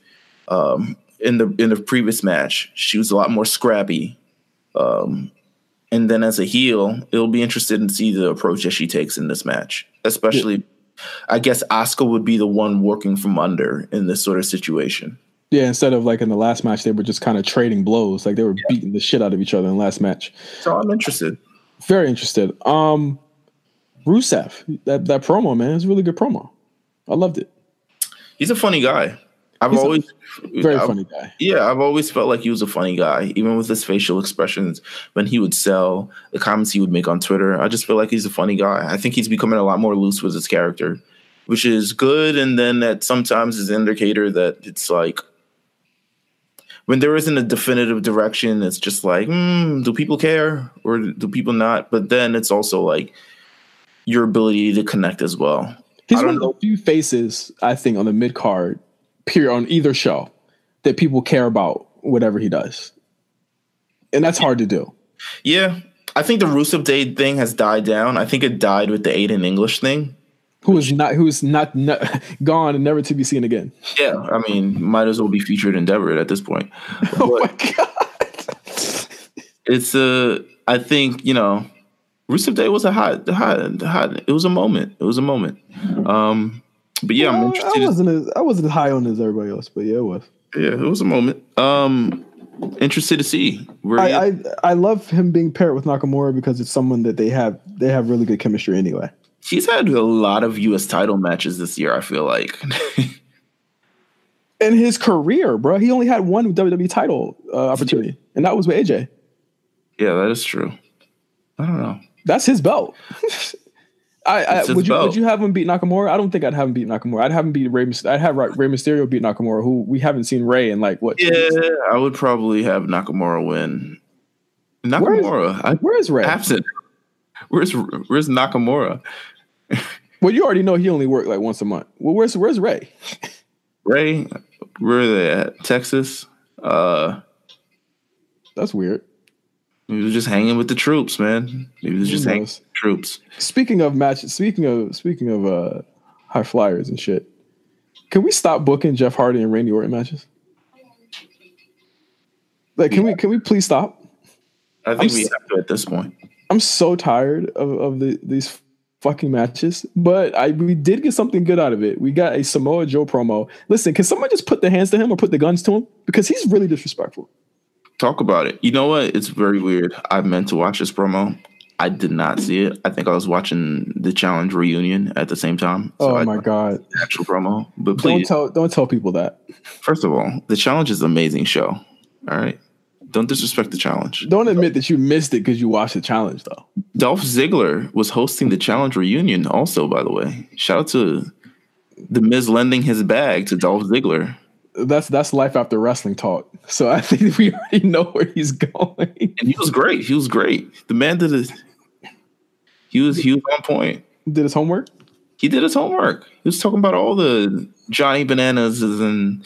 in the previous match. She was a lot more scrappy, and then as a heel, it'll be interesting to see the approach that she takes in this match, especially. Yeah. I guess Asuka would be the one working from under in this sort of situation. Yeah, instead of like in the last match, they were just kind of trading blows. Like they were beating the shit out of each other in the last match. So I'm interested. Very interested. Rusev, that promo, man, it's a really good promo. I loved it. He's a funny guy. He's always a very funny guy. Yeah, I've always felt like he was a funny guy, even with his facial expressions when he would sell, the comments he would make on Twitter. I just feel like he's a funny guy. I think he's becoming a lot more loose with his character, which is good. And then that sometimes is an indicator that it's like, when there isn't a definitive direction, it's just like, do people care or do people not? But then it's also like your ability to connect as well. He's one of the few faces, I think, on the mid card, period, on either show, that people care about whatever he does. And that's hard to do. Yeah. I think the Rusev Day thing has died down. I think it died with the Aiden English thing. Who is not gone and never to be seen again. Yeah, I mean, might as well be featured in Deborah at this point. Oh my god! It's I think, you know, Rusev Day was a hot. It was a moment. But yeah, I'm interested. I wasn't as high on as everybody else, but yeah, it was. Yeah, it was a moment. Interested to see. I love him being paired with Nakamura because it's someone that they have really good chemistry anyway. She's had a lot of U.S. title matches this year, I feel like. In his career, bro, he only had one WWE title opportunity, and that was with AJ. Yeah, that is true. I don't know. That's his belt. Would you have him beat Nakamura? I don't think I'd have him beat Nakamura. I'd have him beat Rey Mysterio. I'd have Rey Mysterio beat Nakamura, who we haven't seen Rey in like what? Yeah, I would probably have Nakamura win. Where is Rey? Absent. Where's Nakamura? Well, you already know he only worked like once a month. Well, where's Rey? Rey, where are they at? Texas. That's weird. He was just hanging with the troops, man. He was just hanging with the troops. Speaking of matches, speaking of high flyers and shit, can we stop booking Jeff Hardy and Randy Orton matches? Like, can we please stop? I think we have to at this point. I'm so tired of these fucking matches, but we did get something good out of it. We got a Samoa Joe promo. Listen, can someone just put the hands to him or put the guns to him? Because he's really disrespectful. Talk about it. You know what? It's very weird. I meant to watch this promo. I did not see it. I think I was watching the Challenge reunion at the same time. So oh my god! Actual promo, but please don't tell people that. First of all, the Challenge is an amazing show. All right, don't disrespect the Challenge. Don't admit that you missed it because you watched the Challenge, though. Dolph Ziggler was hosting the Challenge reunion, also. By the way, shout out to The Miz lending his bag to Dolph Ziggler. That's life after wrestling talk. So I think we already know where he's going. And he was great. He was great. The man did his. He was on point. Did his homework. He did his homework. He was talking about all the Johnny Bananas and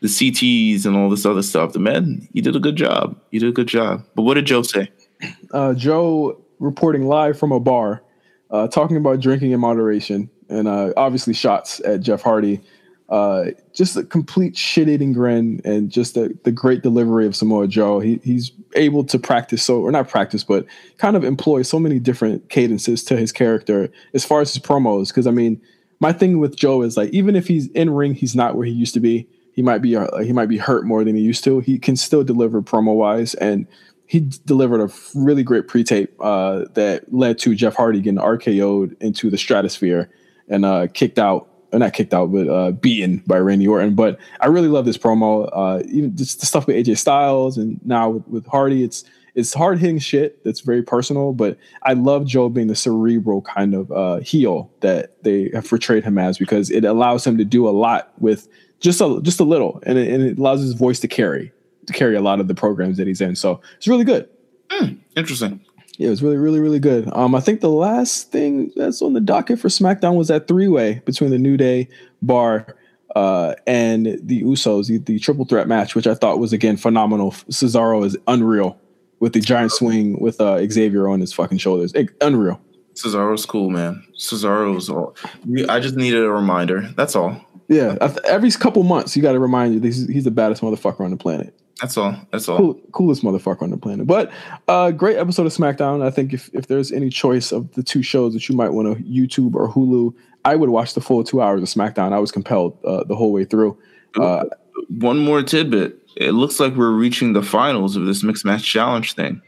the CTs and all this other stuff. The man, he did a good job. He did a good job. But what did Joe say? Joe reporting live from a bar, talking about drinking in moderation and obviously shots at Jeff Hardy. Just a complete shit-eating grin and just the great delivery of Samoa Joe. He's able to not practice, but kind of employ so many different cadences to his character as far as his promos. Because, I mean, my thing with Joe is, like, even if he's in ring, he's not where he used to be. He might be hurt more than he used to. He can still deliver promo-wise, and he delivered a really great pre-tape that led to Jeff Hardy getting RKO'd into the stratosphere and beaten by Randy Orton. But I really love this promo. Even just the stuff with AJ Styles and now with Hardy, it's hard hitting shit that's very personal. But I love Joe being the cerebral kind of heel that they have portrayed him as, because it allows him to do a lot with just a little, and it allows his voice to carry a lot of the programs that he's in. So it's really good. Interesting. Yeah, it was really, really, really good. I think the last thing that's on the docket for SmackDown was that three-way between the New Day, Bar, and the Usos, the triple threat match, which I thought was, again, phenomenal. Cesaro is unreal with the giant swing with Xavier on his fucking shoulders. Unreal. Cesaro's cool, man. Cesaro's all. I just needed a reminder. That's all. Yeah, every couple months you got to remind you he's the baddest motherfucker on the planet. That's all. Coolest motherfucker on the planet. But great episode of SmackDown. I think if there's any choice of the two shows that you might want to YouTube or Hulu, I would watch the full 2 hours of SmackDown. I was compelled the whole way through. One more tidbit. It looks like we're reaching the finals of this Mixed Match Challenge thing.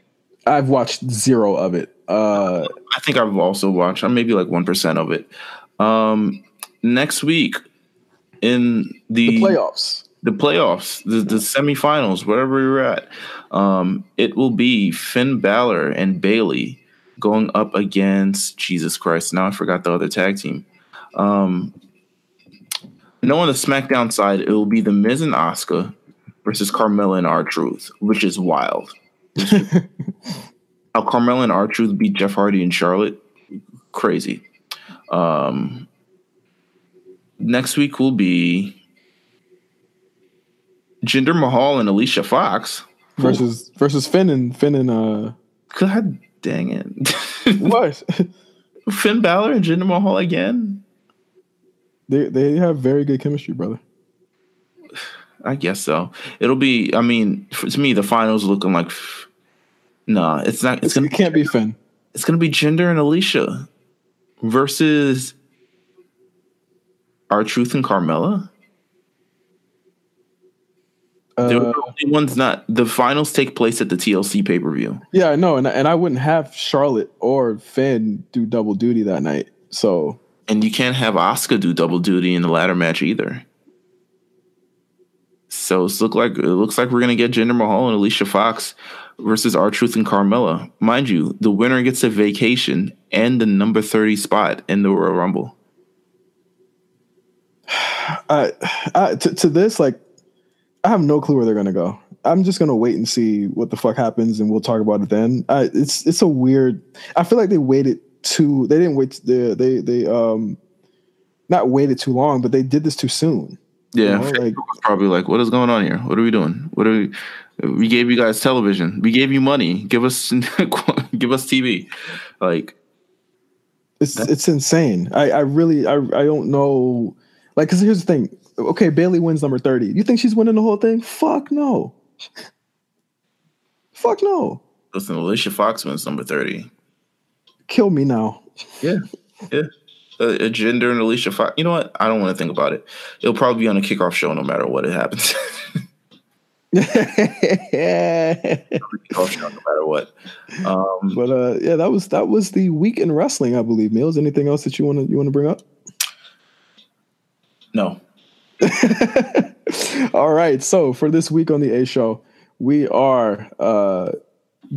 I've watched zero of it. I think I've also watched maybe like 1% of it. Next week in the playoffs. The playoffs, the semifinals, wherever you're at, it will be Finn Balor and Bayley going up against Jesus Christ. Now I forgot the other tag team. On the SmackDown side, it will be The Miz and Asuka versus Carmella and R-Truth, which is wild. How Carmella and R-Truth beat Jeff Hardy and Charlotte, crazy. Next week will be Jinder Mahal and Alicia Fox versus Finn and God dang it. What? Finn Balor and Jinder Mahal again? They have very good chemistry, brother. I guess so. It'll be to me the finals looking like it's not. It can't be Finn. It's gonna be Jinder and Alicia versus R-Truth and Carmella. They're the only ones not. The finals take place at the TLC pay-per-view. Yeah, I know, and I wouldn't have Charlotte or Finn do double duty that night. So, and you can't have Asuka do double duty in the ladder match either. So it looks like we're gonna get Jinder Mahal and Alicia Fox versus R-Truth and Carmella. Mind you, the winner gets a vacation and the number 30 spot in the Royal Rumble. To this, like, I have no clue where they're going to go. I'm just going to wait and see what the fuck happens, and we'll talk about it then. It's a weird... I feel like they waited too... They didn't wait... They not waited too long, but they did this too soon. Yeah, you know, like, probably like, what is going on here? What are we doing? What are we gave you guys television. We gave you money. Give us TV. Like, it's insane. I really don't know. Like, because here's the thing. Okay, Bailey wins number 30. You think she's winning the whole thing? Fuck no. Fuck no. Listen, Alicia Fox wins number 30. Kill me now. Yeah. Yeah. A Jinder and Alicia Fox. You know what? I don't want to think about it. It'll probably be on a kickoff show no matter what it happens. Kickoff show no matter what. But that was the week in wrestling, I believe. Mills, anything else that you want to bring up? No. All right. So for this week on the A Show, we are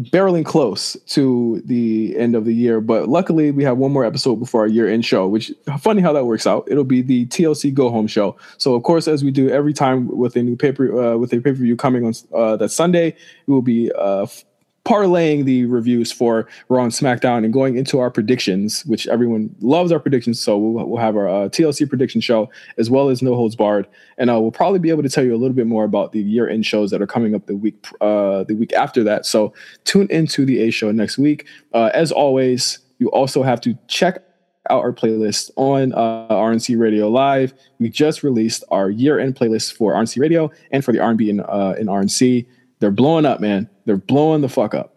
barreling close to the end of the year, but luckily we have one more episode before our year-end show, which, funny how that works out. It'll be the TLC Go Home show. So of course, as we do every time with a new pay-per-view coming on that Sunday, we will be parlaying the reviews for Raw and SmackDown and going into our predictions, which everyone loves our predictions. So we'll have our TLC prediction show as well as No Holds Barred, and we'll probably be able to tell you a little bit more about the year-end shows that are coming up the week after that. So tune into the A Show next week. As always, you also have to check out our playlist on RNC Radio Live. We just released our year-end playlist for RNC Radio and for the R&B in RNC. They're blowing up, man. They're blowing the fuck up.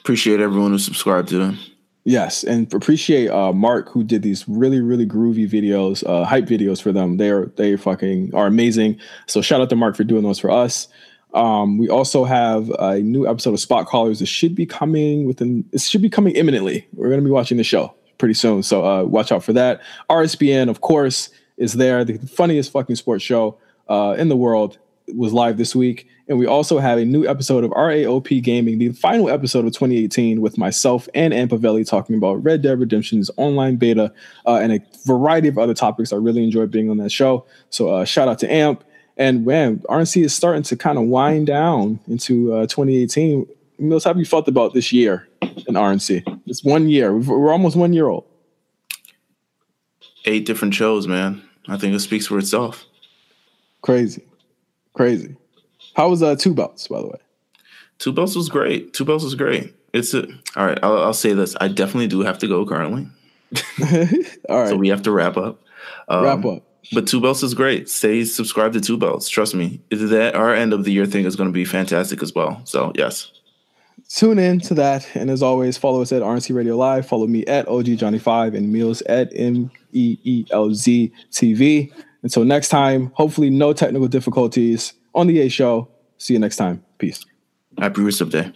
Appreciate everyone who subscribed to them. Yes, and appreciate Mark, who did these really, really groovy videos, hype videos for them. They fucking are amazing. So shout out to Mark for doing those for us. We also have a new episode of Spot Callers that should be coming imminently. We're going to be watching the show pretty soon, so watch out for that. RSBN, of course, is there. The funniest fucking sports show in the world was live this week. And we also have a new episode of RAOP Gaming, the final episode of 2018, with myself and Ann Pavelli talking about Red Dead Redemption's online beta and a variety of other topics. I really enjoyed being on that show. So shout out to Amp. And man, RNC is starting to kind of wind down into 2018. Mills, how have you felt about this year in RNC? It's 1 year. We're almost 1 year old. 8 different shows, man. I think it speaks for itself. Crazy. How was Two Belts, by the way? Two Belts was great. All right, I'll say this. I definitely do have to go currently. All right. So we have to wrap up. But Two Belts is great. Stay subscribed to Two Belts. Trust me. That our end of the year thing is going to be fantastic as well. So, yes. Tune in to that. And as always, follow us at RNC Radio Live. Follow me at OGJohnny5 and Meals at MEELZTV. Until next time, hopefully no technical difficulties on the A Show. See you next time. Peace. Happy Rusev Day.